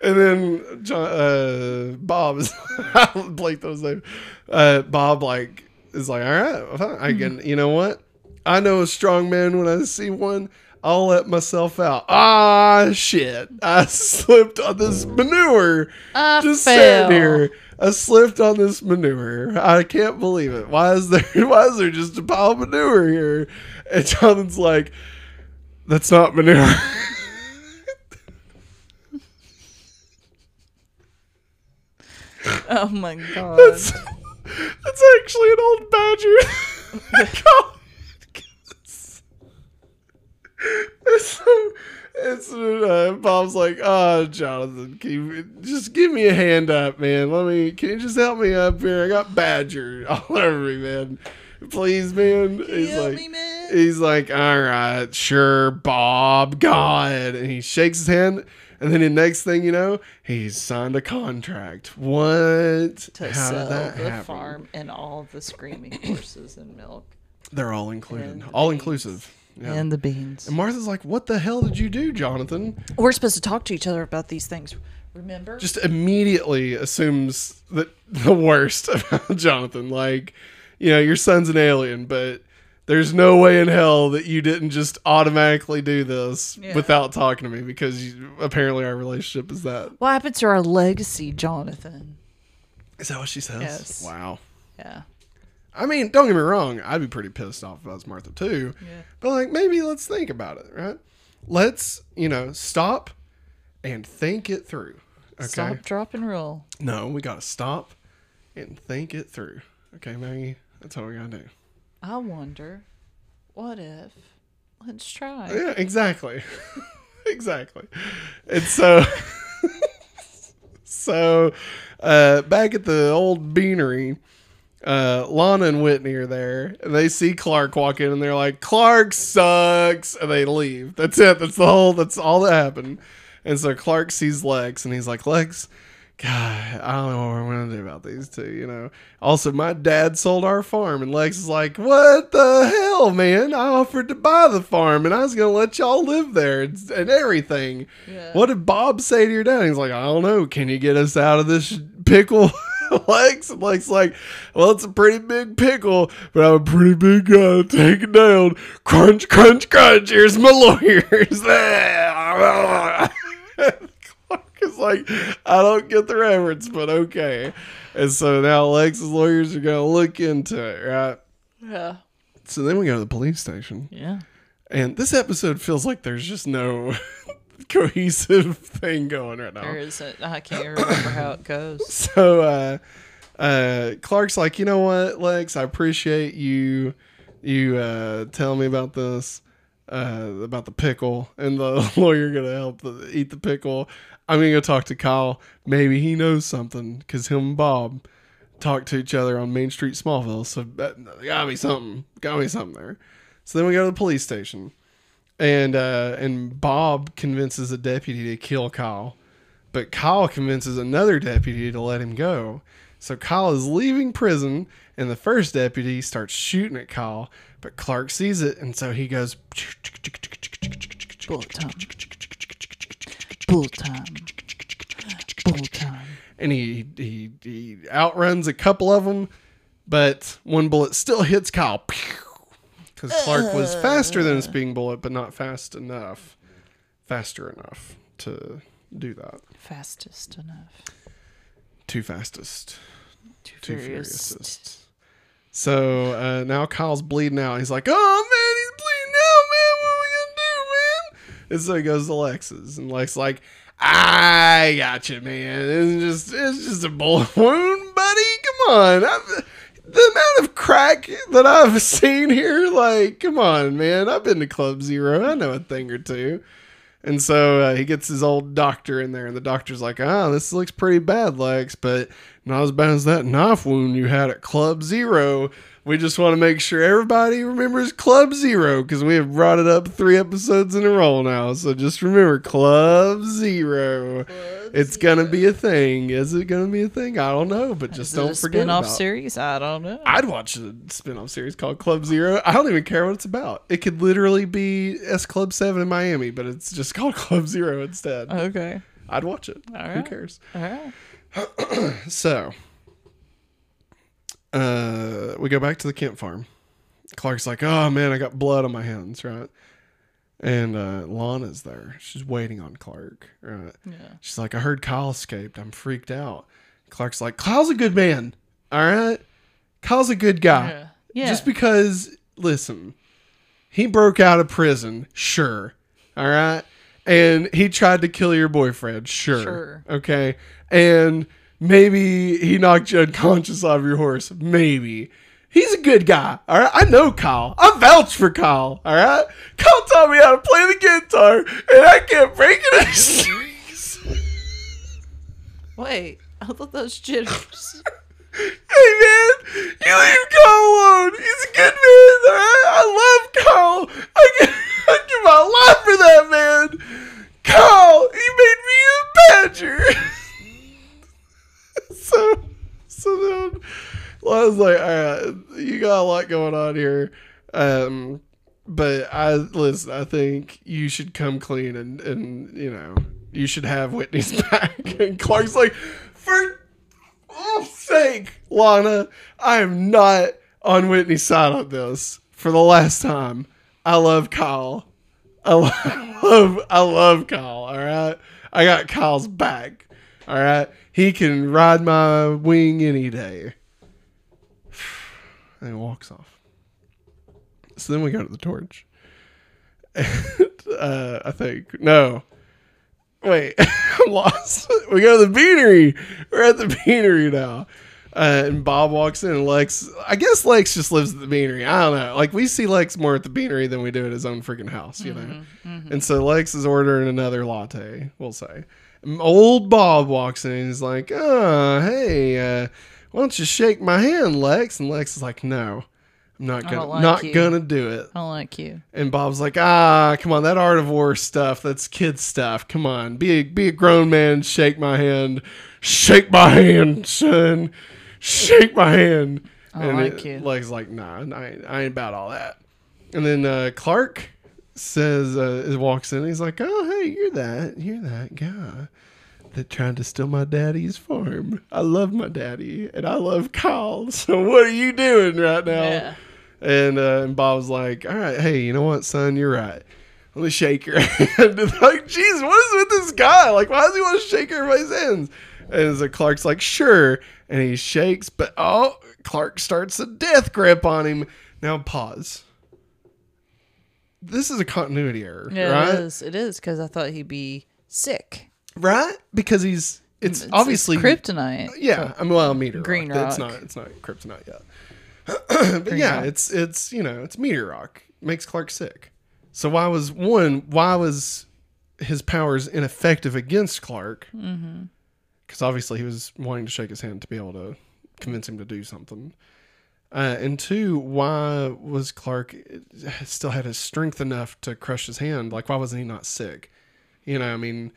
And then John, uh, Bob is, I blanked those names. Uh, Bob like is like, all right, fine. I can, you know what? I know a strong man when I see one. I'll let myself out. Ah, shit. I slipped on this manure. I Just fell. sat here. I slipped on this manure. I can't believe it. Why is there why is there just a pile of manure here? And Jonathan's like, that's not manure. Oh my god. That's, that's actually an old badger. It's so It's, uh, Bob's like, oh, Jonathan, can you just give me a hand up, man? Let me, can you just help me up here? I got badger all over me, man. Please, man. Can he's like, me, man? He's like, all right, sure, Bob, God. And he shakes his hand. And then the next thing you know, he's signed a contract. What? To How sell did that the happen? farm and all the screaming horses and milk. They're all included. All beans. inclusive. Yeah. And the beans. And Martha's like, what the hell did you do, Jonathan? We're supposed to talk to each other about these things, remember? Just immediately assumes that the worst about Jonathan. Like, you know, your son's an alien, but there's no way in hell that you didn't just automatically do this yeah. without talking to me, because you, apparently our relationship is that. What happened to our legacy, Jonathan? Is that what she says? Yes. Wow. Yeah. I mean, don't get me wrong. I'd be pretty pissed off if I was Martha too. Yeah. But like, maybe let's think about it, right? Let's, you know, stop and think it through. Okay. Stop, drop, and roll. No, we got to stop and think it through. Okay, Maggie, that's all we got to do. I wonder, what if? Let's try. Yeah, exactly. Exactly. And so, so uh, back at the old Beanery, Uh, Lana and Whitney are there, and they see Clark walk in, and they're like, Clark sucks, and they leave. That's it. That's the whole, that's all that happened. And so Clark sees Lex, and he's like, Lex, God, I don't know what we're going to do about these two, you know. Also, my dad sold our farm, and Lex is like, what the hell, man? I offered to buy the farm, and I was going to let y'all live there and, and everything. Yeah. What did Bob say to your dad? He's like, I don't know. Can you get us out of this pickle? Lex, and Lex like, well, it's a pretty big pickle, but I'm a pretty big guy. Take it down. Crunch, crunch, crunch. Here's my lawyers. Clark is like, I don't get the reference, but okay. And so now Lex's lawyers are going to look into it, right? Yeah. So then we go to the police station. Yeah. And this episode feels like there's just no cohesive thing going right now. There isn't. I can't remember how it goes. So uh uh Clark's like, you know what, Lex, I appreciate you you uh telling me about this. uh, about the pickle and the lawyer going to help the, eat the pickle. I'm going to go talk to Kyle. Maybe he knows something because him and Bob talk to each other on Main Street Smallville. So that got me something, got me something there. So then we go to the police station and, uh, and Bob convinces a deputy to kill Kyle, but Kyle convinces another deputy to let him go. So Kyle is leaving prison, and the first deputy starts shooting at Kyle, but Clark sees it, and so he goes... Bull time. Bull time. Bull time. And he, he, he outruns a couple of them, but one bullet still hits Kyle. Because Clark was faster than a speeding bullet, but not fast enough. Faster enough to do that. Fastest enough. Too fastest. Too, Too furiousest. furiousest. So uh, now Kyle's bleeding out. He's like, oh, man, he's bleeding out, man. What are we going to do, man? And so he goes to Lex's. And Lex's like, I got you, man. It's just it's just a bullet wound, buddy. Come on. I've, the amount of crack that I've seen here, like, come on, man. I've been to Club Zero. I know a thing or two. And so uh, he gets his old doctor in there, and the doctor's like, ah, this looks pretty bad, Lex, but not as bad as that knife wound you had at Club Zero. We just want to make sure everybody remembers Club Zero, because we have brought it up three episodes in a row now. So just remember, Club Zero. Club it's going to be a thing. Is it going to be a thing? I don't know, but just Is don't it a forget spin-off about it. Series? I don't know. I'd watch a spin-off series called Club Zero. I don't even care what it's about. It could literally be S Club seven in Miami, but it's just called Club Zero instead. Okay. I'd watch it. All right. Who cares? All right. So, uh, we go back to the Kemp farm. Clark's like, oh man, I got blood on my hands, right? And uh, Lana's there. She's waiting on Clark, right? Yeah. She's like, I heard Kyle escaped. I'm freaked out. Clark's like, Kyle's a good man, all right? Kyle's a good guy. Yeah. Yeah. Just because, listen, he broke out of prison, sure, all right? And he tried to kill your boyfriend, sure. Sure. Okay. And maybe he knocked you unconscious off your horse. Maybe. He's a good guy. All right. I know Kyle. I vouch for Kyle. All right. Kyle taught me how to play the guitar, and I can't break it in strings. Wait. I thought those jitters. Hey, man, you leave Kyle alone. He's a good man, all right? I love Kyle. I give, I give my life for that man. Kyle, he made me a badger. so, so then well, I was like, all right, you got a lot going on here. Um, but I listen, I think you should come clean and, and you know, you should have Whitney's back. And Clark's like, for Oh, sake, Lana, I am not on Whitney's side on this. For the last time, I love Kyle. I love, I love Kyle, all right? I got Kyle's back, all right? He can ride my wing any day. And he walks off. So then we go to the torch. And, uh, I think, no. Wait, I'm lost. We go to the Beanery. We're at the Beanery now. Uh, and Bob walks in and Lex, I guess Lex just lives at the Beanery. I don't know. Like, we see Lex more at the Beanery than we do at his own freaking house, you mm-hmm, know? Mm-hmm. And so Lex is ordering another latte, we'll say. And old Bob walks in and he's like, oh, hey, uh, why don't you shake my hand, Lex? And Lex is like, no. I'm not gonna like not you. gonna do it. I don't like you. And Bob's like, ah, come on, that art of war stuff, that's kid stuff. Come on, be a, be a grown man. Shake my hand, shake my hand, son, shake my hand. I don't like it, you. Leg's like, nah, I ain't, I ain't about all that. And then uh, Clark says, uh, walks in. And he's like, oh hey, you're that, you're that guy that tried to steal my daddy's farm. I love my daddy and I love Kyle. So what are you doing right now? Yeah. And, uh, and Bob's like, all right, hey, you know what, son? You're right. Let me shake your hand. Like, geez, what is with this guy? Like, why does he want to shake everybody's hands? And so Clark's like, sure. And he shakes, but oh, Clark starts a death grip on him. Now pause. This is a continuity error, yeah, right? It is. It is, because I thought he'd be sick. Right? Because he's, it's, it's obviously kryptonite. Yeah. So, I mean, well, meteor green rock. rock. It's not, it's not kryptonite yet. But green yeah, rock. it's, it's, you know, it's meteor rock. Makes Clark sick. So why was one? Why was his powers ineffective against Clark? Because mm-hmm. obviously he was wanting to shake his hand to be able to convince him to do something. Uh, and two, why was Clark still had his strength enough to crush his hand? Like, why wasn't he not sick? You know, I mean,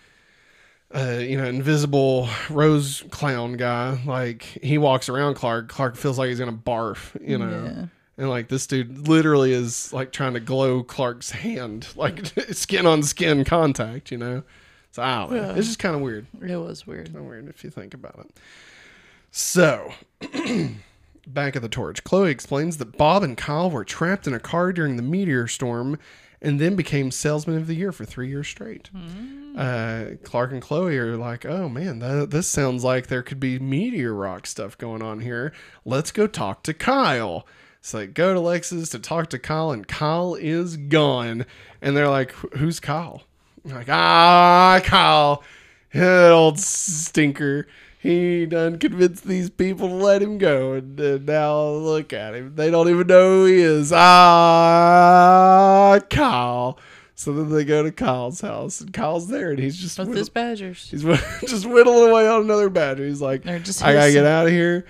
uh, you know, invisible rose clown guy. Like, he walks around Clark. Clark feels like he's gonna barf. You know. Yeah. And, like, this dude literally is, like, trying to glow Clark's hand, like, skin-on-skin contact, you know? So, I don't know. Yeah. It's just kind of weird. It was weird. Kind of weird if you think about it. So, back at the Torch, Chloe explains that Bob and Kyle were trapped in a car during the meteor storm and then became Salesman of the Year for three years straight. Mm. Uh, Clark and Chloe are like, oh, man, th- this sounds like there could be meteor rock stuff going on here. Let's go talk to Kyle. So they go to Lex's to talk to Kyle, and Kyle is gone. And they're like, who's Kyle? And they're like, ah, Kyle, that old stinker. He done convinced these people to let him go. And, and now look at him. They don't even know who he is. Ah, Kyle. So then they go to Kyle's house, and Kyle's there, and he's just with whittled, his badgers. He's just whittling away on another badger. He's like, just I gotta get out of here.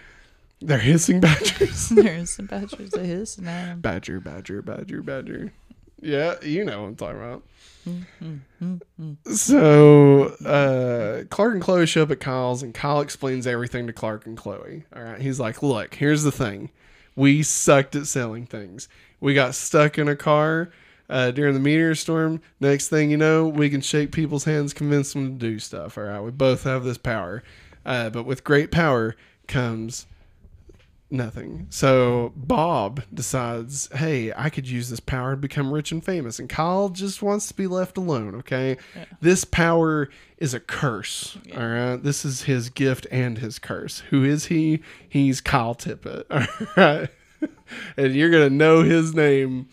They're hissing badgers. They're hissing badgers. They hiss now. Badger, badger, badger, badger. Yeah, you know what I'm talking about. Mm, mm, mm, mm. So uh, Clark and Chloe show up at Kyle's, and Kyle explains everything to Clark and Chloe. All right, he's like, look, here's the thing. We sucked at selling things. We got stuck in a car uh, during the meteor storm. Next thing you know, we can shake people's hands, convince them to do stuff. All right, we both have this power. Uh, but with great power comes... nothing. So Bob decides, hey, I could use this power to become rich and famous. And Kyle just wants to be left alone, okay? Yeah. This power is a curse, yeah. all right? This is his gift and his curse. Who is he? He's Kyle Tippett, all right? And you're going to know his name.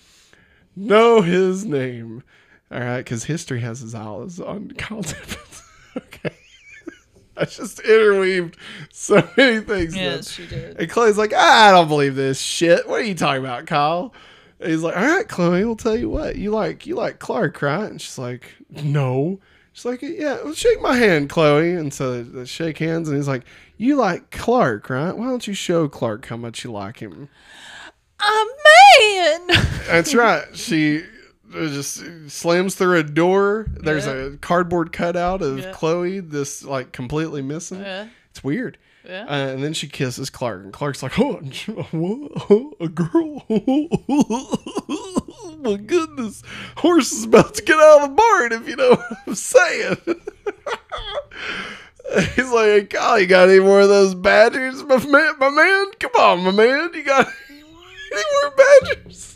Know his name, all right? Because history has his eyes on Kyle Tippett, okay? I just interweaved so many things. Yes, she did. And Chloe's like, I don't believe this shit. What are you talking about, Kyle? And he's like, all right, Chloe, we'll tell you what. You like you like Clark, right? And she's like, no. She's like, yeah, well, shake my hand, Chloe. And so they, they shake hands, and he's like, you like Clark, right? Why don't you show Clark how much you like him? Oh, man. That's right. She... It just slams through a door. There's yeah. a cardboard cutout of yeah. Chloe, this like completely missing. Yeah. It's weird. Yeah. Uh, and then she kisses Clark, and Clark's like, "Oh, a girl! Oh my goodness, horse is about to get out of the barn." If you know what I'm saying. He's like, "Kyle, you got any more of those badgers, my man? My man, come on, my man, you got any more badgers?"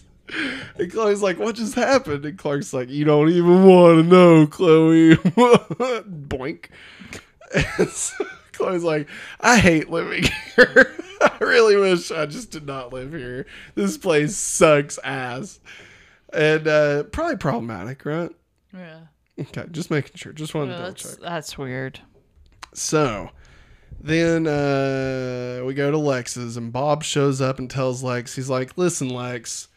And Chloe's like, what just happened? And Clark's like, you don't even want to know, Chloe. Boink. And so Chloe's like, I hate living here. I really wish I just did not live here. This place sucks ass. And uh, probably problematic, right? Yeah. Okay, just making sure. Just wanted well, to double check. That's weird. So... Then uh, we go to Lex's, and Bob shows up and tells Lex, he's like, listen, Lex...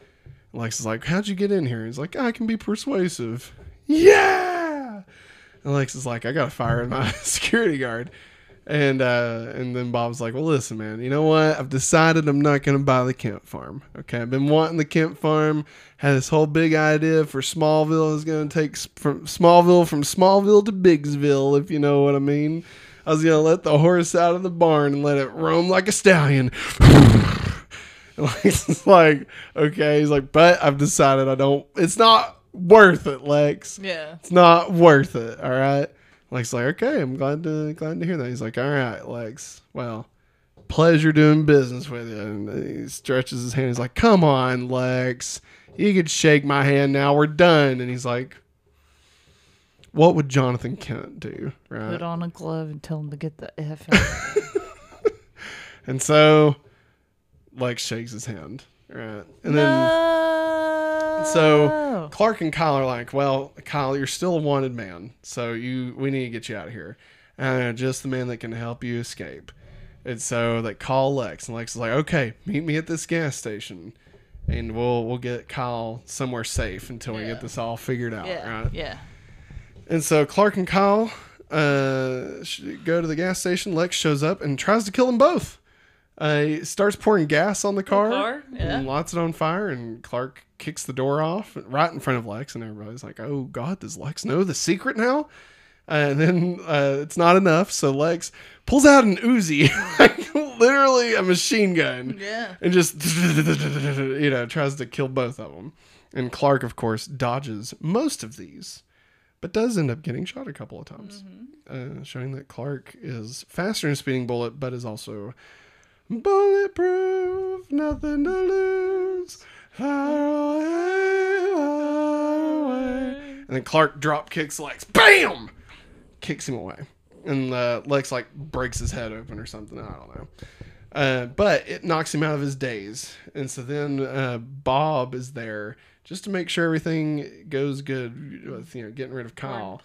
Lex is like, how'd you get in here? He's like, I can be persuasive. Yeah! And Lex is like, I gotta fire my security guard. And uh, and then Bob's like, well, listen, man, you know what? I've decided I'm not gonna buy the Kemp farm. Okay, I've been wanting the Kemp farm. Had this whole big idea for Smallville. I was gonna take from Smallville from Smallville to Bigsville, if you know what I mean. I was gonna let the horse out of the barn and let it roam like a stallion. And Lex is like, okay. He's like, but I've decided I don't. It's not worth it, Lex. Yeah. It's not worth it. All right. Lex's like, okay. I'm glad to glad to hear that. He's like, all right, Lex. Well, pleasure doing business with you. And he stretches his hand. He's like, come on, Lex. You could shake my hand now. We're done. And he's like, what would Jonathan Kent do? Right. Put on a glove and tell him to get the F out. And so. Lex shakes his hand, right? And then, no! So Clark and Kyle are like, well, Kyle, you're still a wanted man, so you we need to get you out of here. And uh, just the man that can help you escape. And so they call Lex, and Lex is like, okay, meet me at this gas station. and we'll we'll get Kyle somewhere safe until yeah. we get this all figured out, yeah. right? Yeah. And so Clark and Kyle uh, go to the gas station. Lex shows up and tries to kill them both. Uh, he starts pouring gas on the car, the car? Yeah. and lights it on fire, and Clark kicks the door off right in front of Lex, and everybody's like, oh, God, does Lex know the secret now? Uh, and then uh, it's not enough, so Lex pulls out an Uzi, like literally a machine gun, yeah. and just, you know, tries to kill both of them. And Clark, of course, dodges most of these, but does end up getting shot a couple of times, mm-hmm. uh, showing that Clark is faster than a speeding bullet, but is also bulletproof, nothing to lose, fire away, fire away. And then Clark drop kicks Lex, bam, kicks him away, and uh, Lex like breaks his head open or something. I don't know, uh, but it knocks him out of his daze. And so then uh, Bob is there just to make sure everything goes good with, you know, getting rid of Kyle.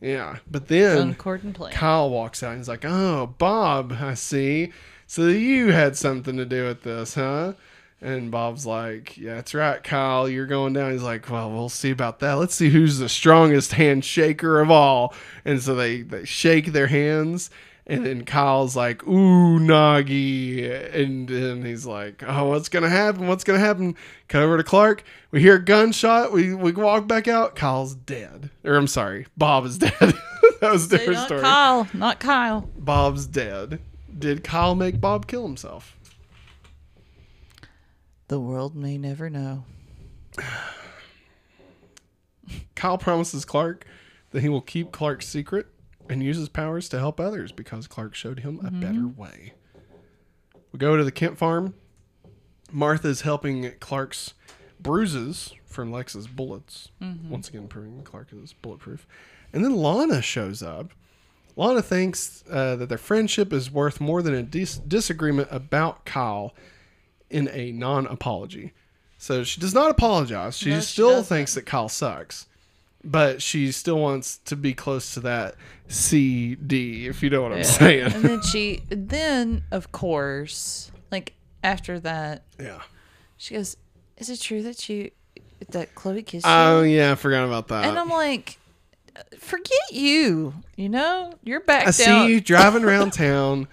Yeah, but then Kyle walks out and he's like, "Oh, Bob, I see. So you had something to do with this, huh?" And Bob's like, "Yeah, that's right, Kyle. You're going down." He's like, "Well, we'll see about that. Let's see who's the strongest handshaker of all." And so they, they shake their hands. And then Kyle's like, "Ooh, Nagi." And then he's like, "Oh, what's going to happen? What's going to happen?" Cut over to Clark. We hear a gunshot. We we walk back out. Kyle's dead. Or I'm sorry, Bob is dead. That was a different not story. Kyle, not Kyle. Bob's dead. Did Kyle make Bob kill himself? The world may never know. Kyle promises Clark that he will keep Clark's secret and use his powers to help others because Clark showed him mm-hmm. a better way. We go to the Kemp farm. Martha's helping Clark's bruises from Lex's bullets. Mm-hmm. Once again, proving Clark is bulletproof. And then Lana shows up. Lana thinks uh, that their friendship is worth more than a dis- disagreement about Kyle in a non-apology. So she does not apologize. She no, still she thinks that Kyle sucks, but she still wants to be close to that C D, if you know what yeah. I'm saying. And then she, then of course, like after that, yeah, she goes, "Is it true that you, that Chloe kissed you?" Oh yeah, I forgot about that. And I'm like, forget you, you know, you're back. I down. see you driving around town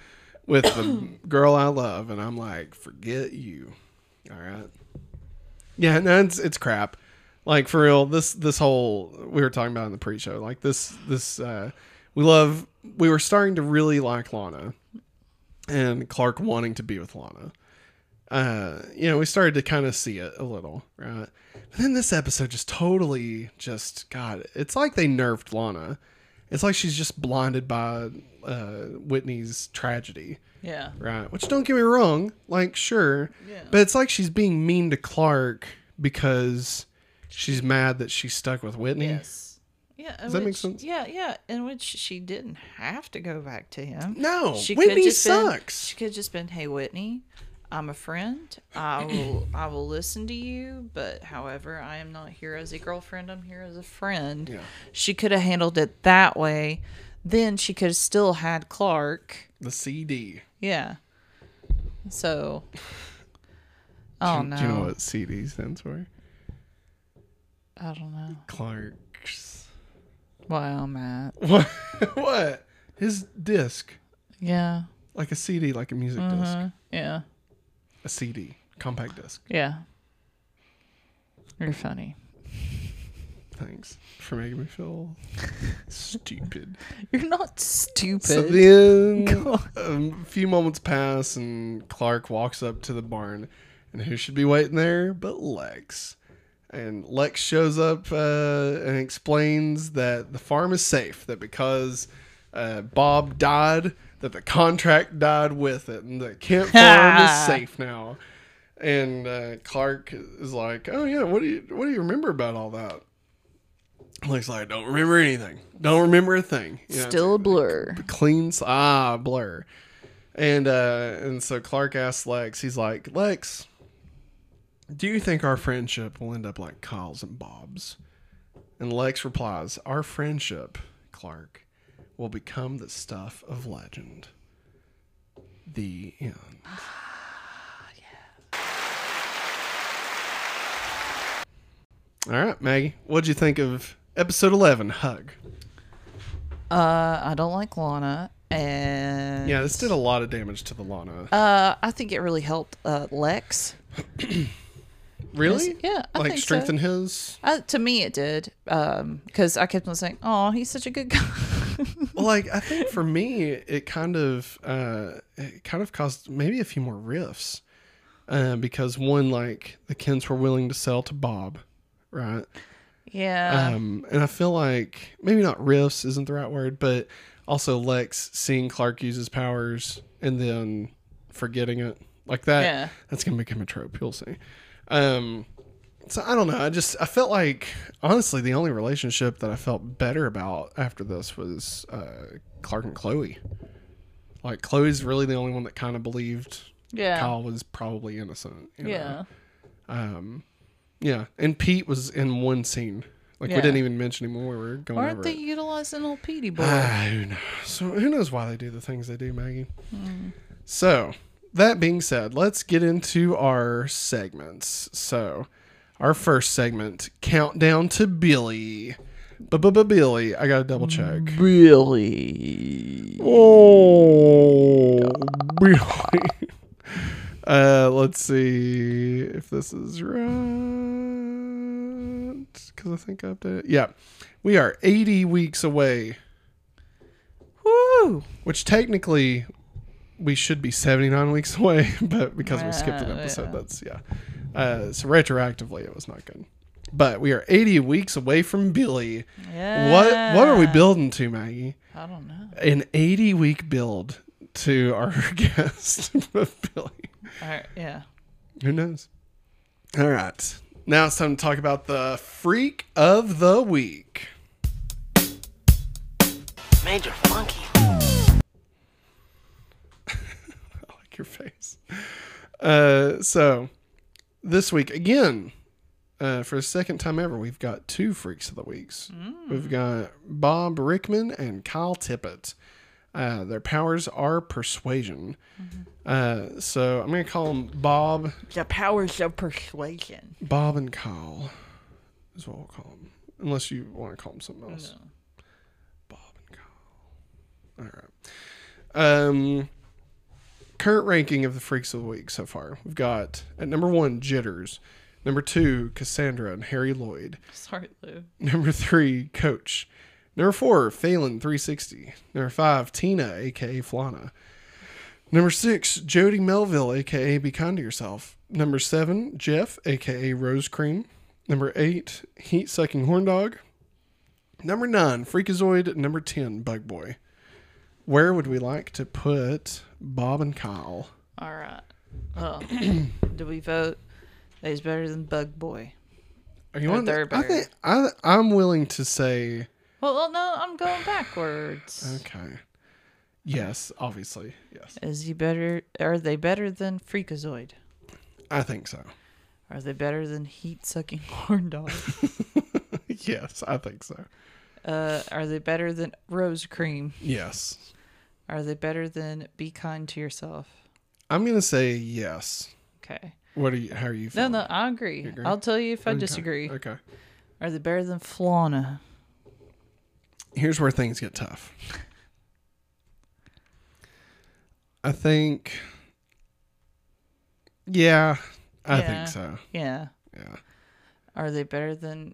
with the girl I love, and I'm like, forget you. All right. Yeah, no, it's it's crap. Like, for real, this this whole, we were talking about in the pre-show, like this this uh, we love we were starting to really like Lana, and Clark wanting to be with Lana. Uh, you know, we started to kind of see it a little, right? But then this episode just totally just God. It's like they nerfed Lana. It's like she's just blinded by uh, Whitney's tragedy. Yeah. Right. Which, don't get me wrong, like, sure. Yeah. But it's like she's being mean to Clark because she's mad that she's stuck with Whitney. Yes. Yeah. Does that which, make sense? Yeah, yeah. In which she didn't have to go back to him. No. She Whitney just sucks. Been, she could have just been, "Hey, Whitney, I'm a friend. I will I will listen to you, but however, I am not here as a girlfriend. I'm here as a friend." Yeah. She could have handled it that way. Then she could have still had Clark. The C D. Yeah. So. Oh, do, no. Do you know what C D stands for? I don't know. Clark's. Wow, Matt. What? What? His disc. Yeah. Like a C D, like a music mm-hmm. disc. Yeah. A C D, compact disc. Yeah. You're funny. Thanks for making me feel stupid. You're not stupid. So then um, a few moments pass, and Clark walks up to the barn, and who should be waiting there but Lex. And Lex shows up uh, and explains that the farm is safe, that because uh, Bob died, that the contract died with it, and the Kemp farm is safe now. And uh, Clark is like, "Oh yeah, what do you what do you remember about all that?" Lex like, "Don't remember anything. Don't remember a thing. You know, Still a blur. Clean ah blur." And uh, and so Clark asks Lex. He's like, "Lex, do you think our friendship will end up like Kyle's and Bob's?" And Lex replies, "Our friendship, Clark, will become the stuff of legend." The end. Ah, yeah. All right, Maggie, what'd you think of episode eleven, Hug? Uh, I don't like Lana, and yeah, this did a lot of damage to the Lana. Uh, I think it really helped uh, Lex. Really? His, yeah, I like think strengthen so. his. Uh, to me, it did. Um, because I kept on saying, "Oh, he's such a good guy." Like, I think for me, it kind of, uh, it kind of caused maybe a few more rifts, uh, because one, like the Kents were willing to sell to Bob, right? Yeah. Um, and I feel like maybe not rifts isn't the right word, but also Lex seeing Clark use his powers and then forgetting it like that. Yeah. That's gonna become a trope. You'll see. Um, so I don't know. I just, I felt like, honestly, the only relationship that I felt better about after this was, uh, Clark and Chloe. Like, Chloe's really the only one that kind of believed yeah. Kyle was probably innocent. You yeah. know? Um, yeah. And Pete was in one scene. Like, yeah. we didn't even mention him when we were going Aren't over they it. utilizing old Petey boy? Uh, who knows? So who knows why they do the things they do, Maggie? Mm. So... that being said, let's get into our segments. So, our first segment, Countdown to Billy. B-b-b-Billy. I gotta double check. Billy. Oh, Billy. Uh, let's see if this is right. Because I think I updated it. Yeah. We are eighty weeks away. Woo! Which technically... we should be seventy-nine weeks away, but because uh, we skipped an episode, yeah. that's, yeah. Uh, so retroactively, it was not good. But we are eighty weeks away from Billy. Yeah. What What are we building to, Maggie? I don't know. An eighty-week build to our guest with Billy. Uh, yeah. Who knows? All right. Now it's time to talk about the Freak of the Week. Major Funky. Face. Uh, so this week again, uh, for the second time ever, we've got two Freaks of the Weeks. Mm. We've got Bob Rickman and Kyle Tippett. Uh, their powers are persuasion. Mm-hmm. Uh, so I'm going to call them Bob. The powers of persuasion. Bob and Kyle is what we'll call them, unless you want to call them something else. No. Bob and Kyle. All right. Um. Current ranking of the Freaks of the Week so far. We've got at number one, Jitters. Number two, Cassandra and Harry Lloyd. Sorry, Lou. Number three, Coach. Number four, Phelan three sixty. Number five, Tina, a k a. Flana. Number six, Jody Melville, a k a. Be Kind to Yourself. Number seven, Jeff, a k a. Rose Cream. Number eight, Heat Sucking Horn Dog. Number nine, Freakazoid. Number ten, Bug Boy. Where would we like to put Bob and Kyle? All right. Oh. Do we vote that he's better than Bug Boy? Are you on third? I think I, I'm willing to say. Well, well, no, I'm going backwards. Okay. Yes, obviously. Yes. Is he better? Are they better than Freakazoid? I think so. Are they better than Heat Sucking Horn Dog? Yes, I think so. Uh, are they better than Rose Cream? Yes. Are they better than Be Kind to Yourself? I'm gonna say yes. Okay. What are you? How are you feeling? No, no, I agree. agree? I'll tell you if I okay. disagree. Okay. Are they better than Flana? Here's where things get tough. I think. Yeah, I yeah. think so. Yeah. Yeah. Are they better than?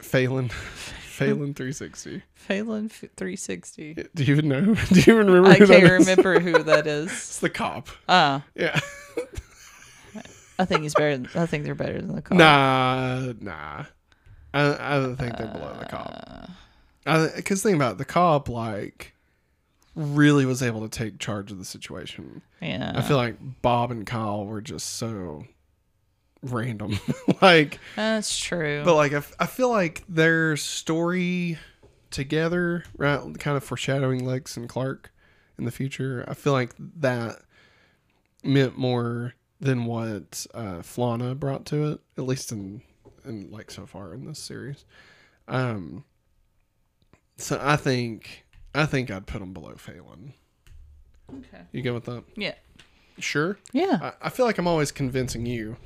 Phelan, Phelan three sixty. Phelan three sixty. Do you even know? Do you even remember? I who can't that is? remember who that is. It's the cop. Ah, uh, yeah. I think he's better. Than, I think they're better than the cop. Nah, nah. I, I don't think they're uh, below the cop. Because think about it, the cop, like, really was able to take charge of the situation. Yeah. I feel like Bob and Kyle were just so. Random like that's true, but like I, f- I feel like their story together, right, kind of foreshadowing Lex and Clark in the future, I feel like that meant more than what uh Flana brought to it, at least in in like so far in this series. Um so I think I think I'd put them below Phelan. Okay, you go with that? Yeah. Sure? Yeah. I, I feel like I'm always convincing you.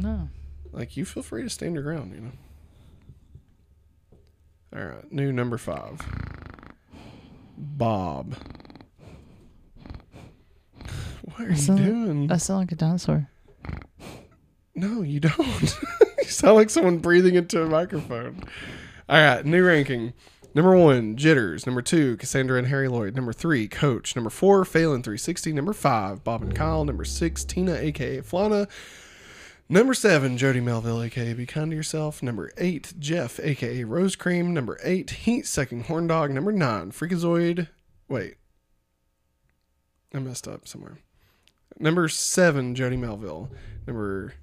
No. like, you feel free to stand your ground, you know. All right, new number five. Bob. What are I you sound, doing? I sound like a dinosaur. No, you don't. You sound like someone breathing into a microphone. All right, new ranking. Number one, Jitters. Number two, Cassandra and Harry Lloyd. Number three, Coach. Number four, Phelan three sixty. Number five, Bob and Kyle. Number six, Tina, a k a. Flana. Number seven, Jody Melville, a k a. Be Kind to Yourself. Number eight, Jeff, a k a. Rose Cream. Number eight, Heat Sucking Horn Dog. Number nine, Freakazoid. Wait. I messed up somewhere. Number seven, Jody Melville. Number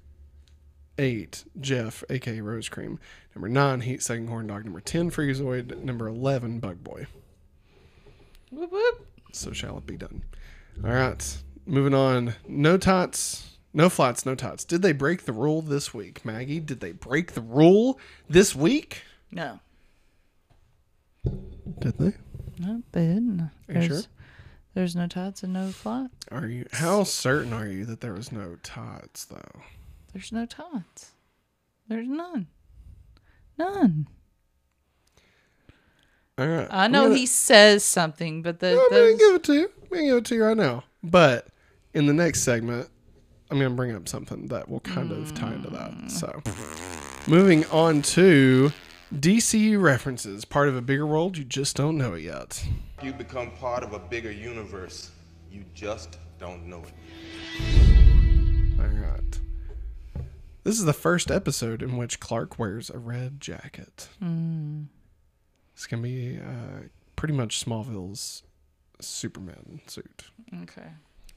eight, Jeff, a k a. Rose Cream. Number nine, Heat Sucking Horn Dog. Number ten, Freakazoid. Number eleven, Bug Boy. Whoop, whoop. So shall it be done. All right. Moving on. No tots, no flats, no tots. Did they break the rule this week, Maggie? Did they break the rule this week? No. Did they? No, they didn't. Are there's, you sure? There's no tots and no flats. Are you? How certain are you that there was no tots, though? There's no tots. There's none. None. All right. I know gonna, he says something, but the, no, those... I'm going to give it to you. I'm going to give it to you right now. But in the next segment, I'm going to bring up something that will kind mm. of tie into that. So moving on to D C U references. Part of a bigger world, you just don't know it yet. You become part of a bigger universe. You just don't know it. All right. This is the first episode in which Clark wears a red jacket. Mm. It's going to be uh, pretty much Smallville's Superman suit. Okay.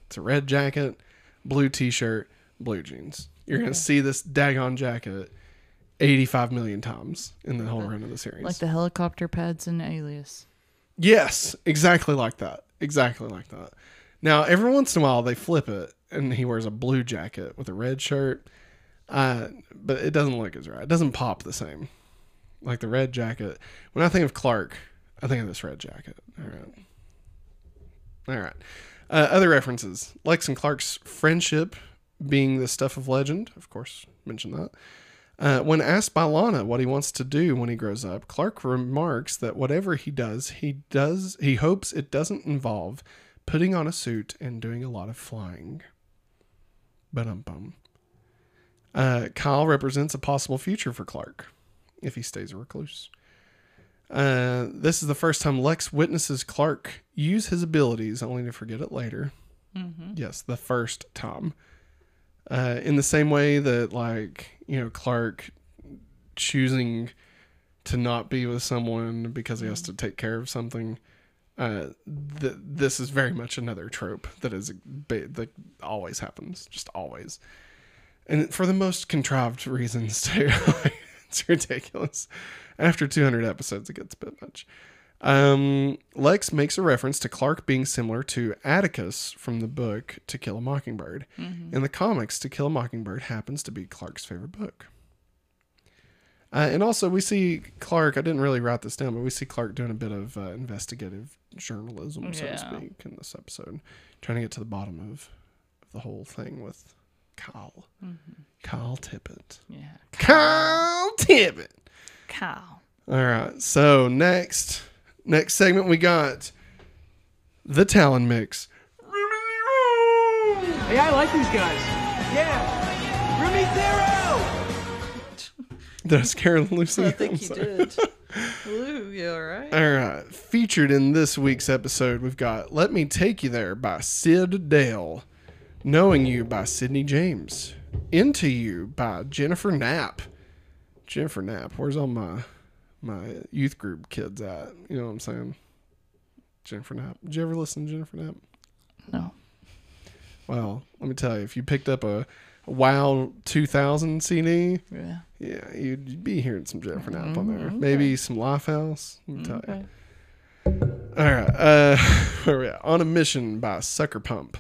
It's a red jacket, blue t-shirt, blue jeans. You're okay. going to see this daggone jacket eighty-five million times in the like whole the, run of the series. Like the helicopter pads in Alias. Yes, exactly like that. Exactly like that. Now, every once in a while, they flip it, and he wears a blue jacket with a red shirt. Uh, but it doesn't look as right. It doesn't pop the same. Like the red jacket. When I think of Clark, I think of this red jacket. All right. All right. Uh, other references. Lex and Clark's friendship being the stuff of legend. Of course, mention that. Uh, when asked by Lana what he wants to do when he grows up, Clark remarks that whatever he does, he does, he hopes it doesn't involve putting on a suit and doing a lot of flying. Ba-dum-bum. Uh, Kyle represents a possible future for Clark if he stays a recluse. Uh, this is the first time Lex witnesses Clark use his abilities only to forget it later. Mm-hmm. Yes, the first time. Uh, in the same way that, like, you know, Clark choosing to not be with someone because he has to take care of something. Uh, th- this is very much another trope that is that always happens, just always. And for the most contrived reasons, too. It's ridiculous. After two hundred episodes, it gets a bit much. Um, Lex makes a reference to Clark being similar to Atticus from the book To Kill a Mockingbird. Mm-hmm. In the comics, To Kill a Mockingbird happens to be Clark's favorite book. Uh, and also, we see Clark, I didn't really write this down, but we see Clark doing a bit of uh, investigative journalism, so yeah. to speak, in this episode. Trying to get to the bottom of, of the whole thing with... Kyle. Mm-hmm. Kyle Tippett. Yeah. Kyle. Kyle Tippett. Kyle. All right. So next, next segment we got the Talon Mix. Hey, I like these guys. Yeah. Remy Zero. Did I scare Lucy? I think I'm you sorry. did. Lou, you all right? All right. Featured in this week's episode, we've got Let Me Take You There by Sid Dale. Knowing You by Sidney James. Into You by Jennifer Knapp. Jennifer Knapp. Where's all my my youth group kids at? You know what I'm saying? Jennifer Knapp. Did you ever listen to Jennifer Knapp? No. Well, let me tell you. If you picked up a, a WoW two thousand C D, yeah, yeah, you'd be hearing some Jennifer Knapp mm, on there. Okay. Maybe some Lifehouse. Let me tell okay. you. All right. Uh, where are we at? On a Mission by Sucker Pump.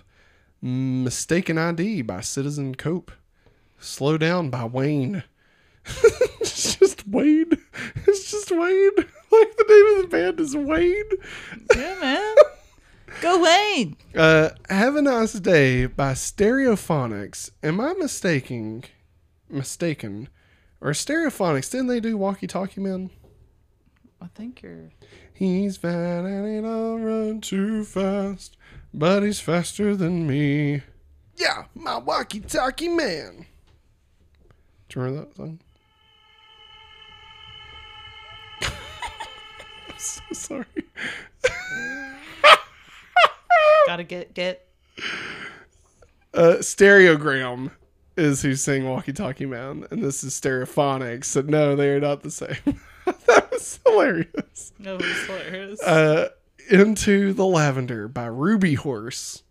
Mistaken I D by Citizen Cope. Slow Down by Wayne. It's just Wayne. It's just Wayne. Like the name of the band is Wayne. Yeah, man. Go Wayne. Uh, Have a Nice Day by Stereophonics. Am I mistaking mistaken, or Stereophonics, didn't they do Walkie Talkie Man? I think you're... He's fat and he don't run too fast, but he's faster than me. Yeah, my Walkie Talkie Man. Do you remember that song? I'm so sorry. Gotta get, get. Uh, Stereogram is who sang Walkie Talkie Man, and this is Stereophonics, so no, they are not the same. That was hilarious. That was hilarious. Uh, Into the Lavender by Ruby Horse.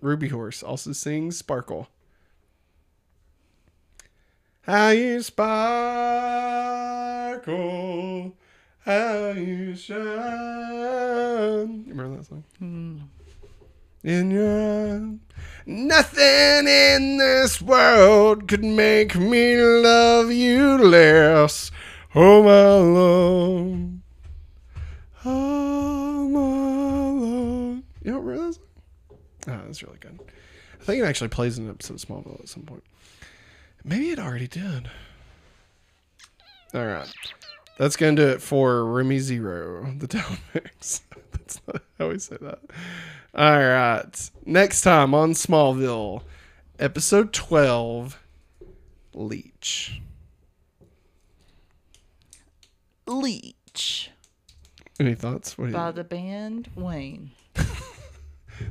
Ruby Horse also sings Sparkle. How you sparkle, how you shine. You remember that song? Mm. In your nothing in this world could make me love you less. Oh my Lord, oh my Lord. You don't remember that song? Oh, that's really good. I think it actually plays in an episode of Smallville at some point. Maybe it already did. All right. That's going to do it for Remy Zero, the Down Mix. That's not how we say that. All right. Next time on Smallville, episode twelve, Leech. Leech. Any thoughts? What do you By think? The band Wayne.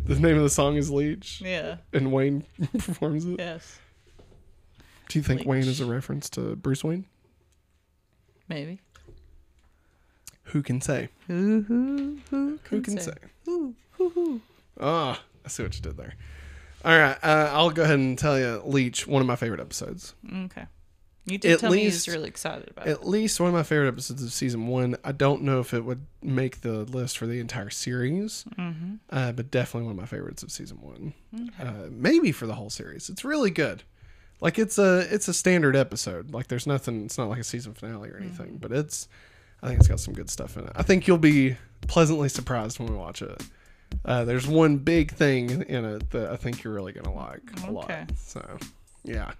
The name of the song is Leech? Yeah. And Wayne performs it? Yes. Do you think Leech. Wayne is a reference to Bruce Wayne? Maybe. Who can say? Who, who, who, who can, can say? say? Who, who, who. Ah, I see what you did there. All right. Uh, I'll go ahead and tell you, Leech, one of my favorite episodes. Okay. You did at tell least, me he was really excited about at it. At least one of my favorite episodes of season one. I don't know if it would make the list for the entire series, mm-hmm. uh, but definitely one of my favorites of season one. Okay. Uh, maybe for the whole series. It's really good. Like, it's a it's a standard episode. Like, there's nothing... It's not like a season finale or anything. Mm. But it's... I think it's got some good stuff in it. I think you'll be pleasantly surprised when we watch it. Uh, there's one big thing in it that I think you're really going to like okay. a lot. So, yeah.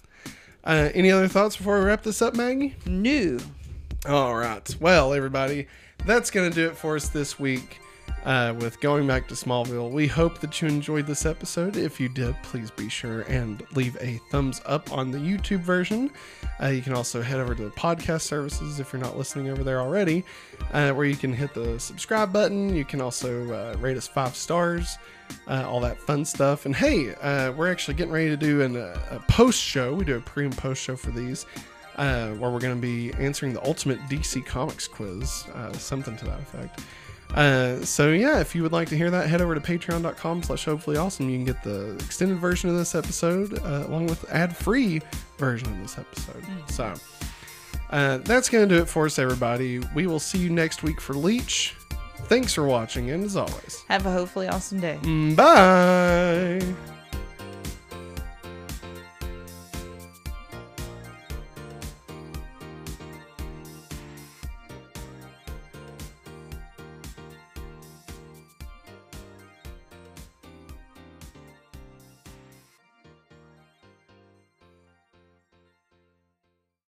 Uh, any other thoughts before we wrap this up, Maggie? No. All right. Well, everybody, that's going to do it for us this week. Uh, with Going Back to Smallville. We hope that you enjoyed this episode. If you did, please be sure and leave a thumbs up on the YouTube version. Uh, you can also head over to the podcast services if you're not listening over there already, uh, where you can hit the subscribe button. You can also uh, rate us five stars, uh, all that fun stuff. And hey, uh, we're actually getting ready to do an, uh, a post show. We do a pre and post show for these. Uh, where we're going to be answering the ultimate D C Comics quiz. Uh, something to that effect. Uh, so yeah, if you would like to hear that, head over to patreon.com slash hopefully awesome. You can get the extended version of this episode, uh, along with the ad-free version of this episode. Mm. So, uh, that's going to do it for us, everybody. We will see you next week for Leech. Thanks for watching. And as always, have a hopefully awesome day. Bye.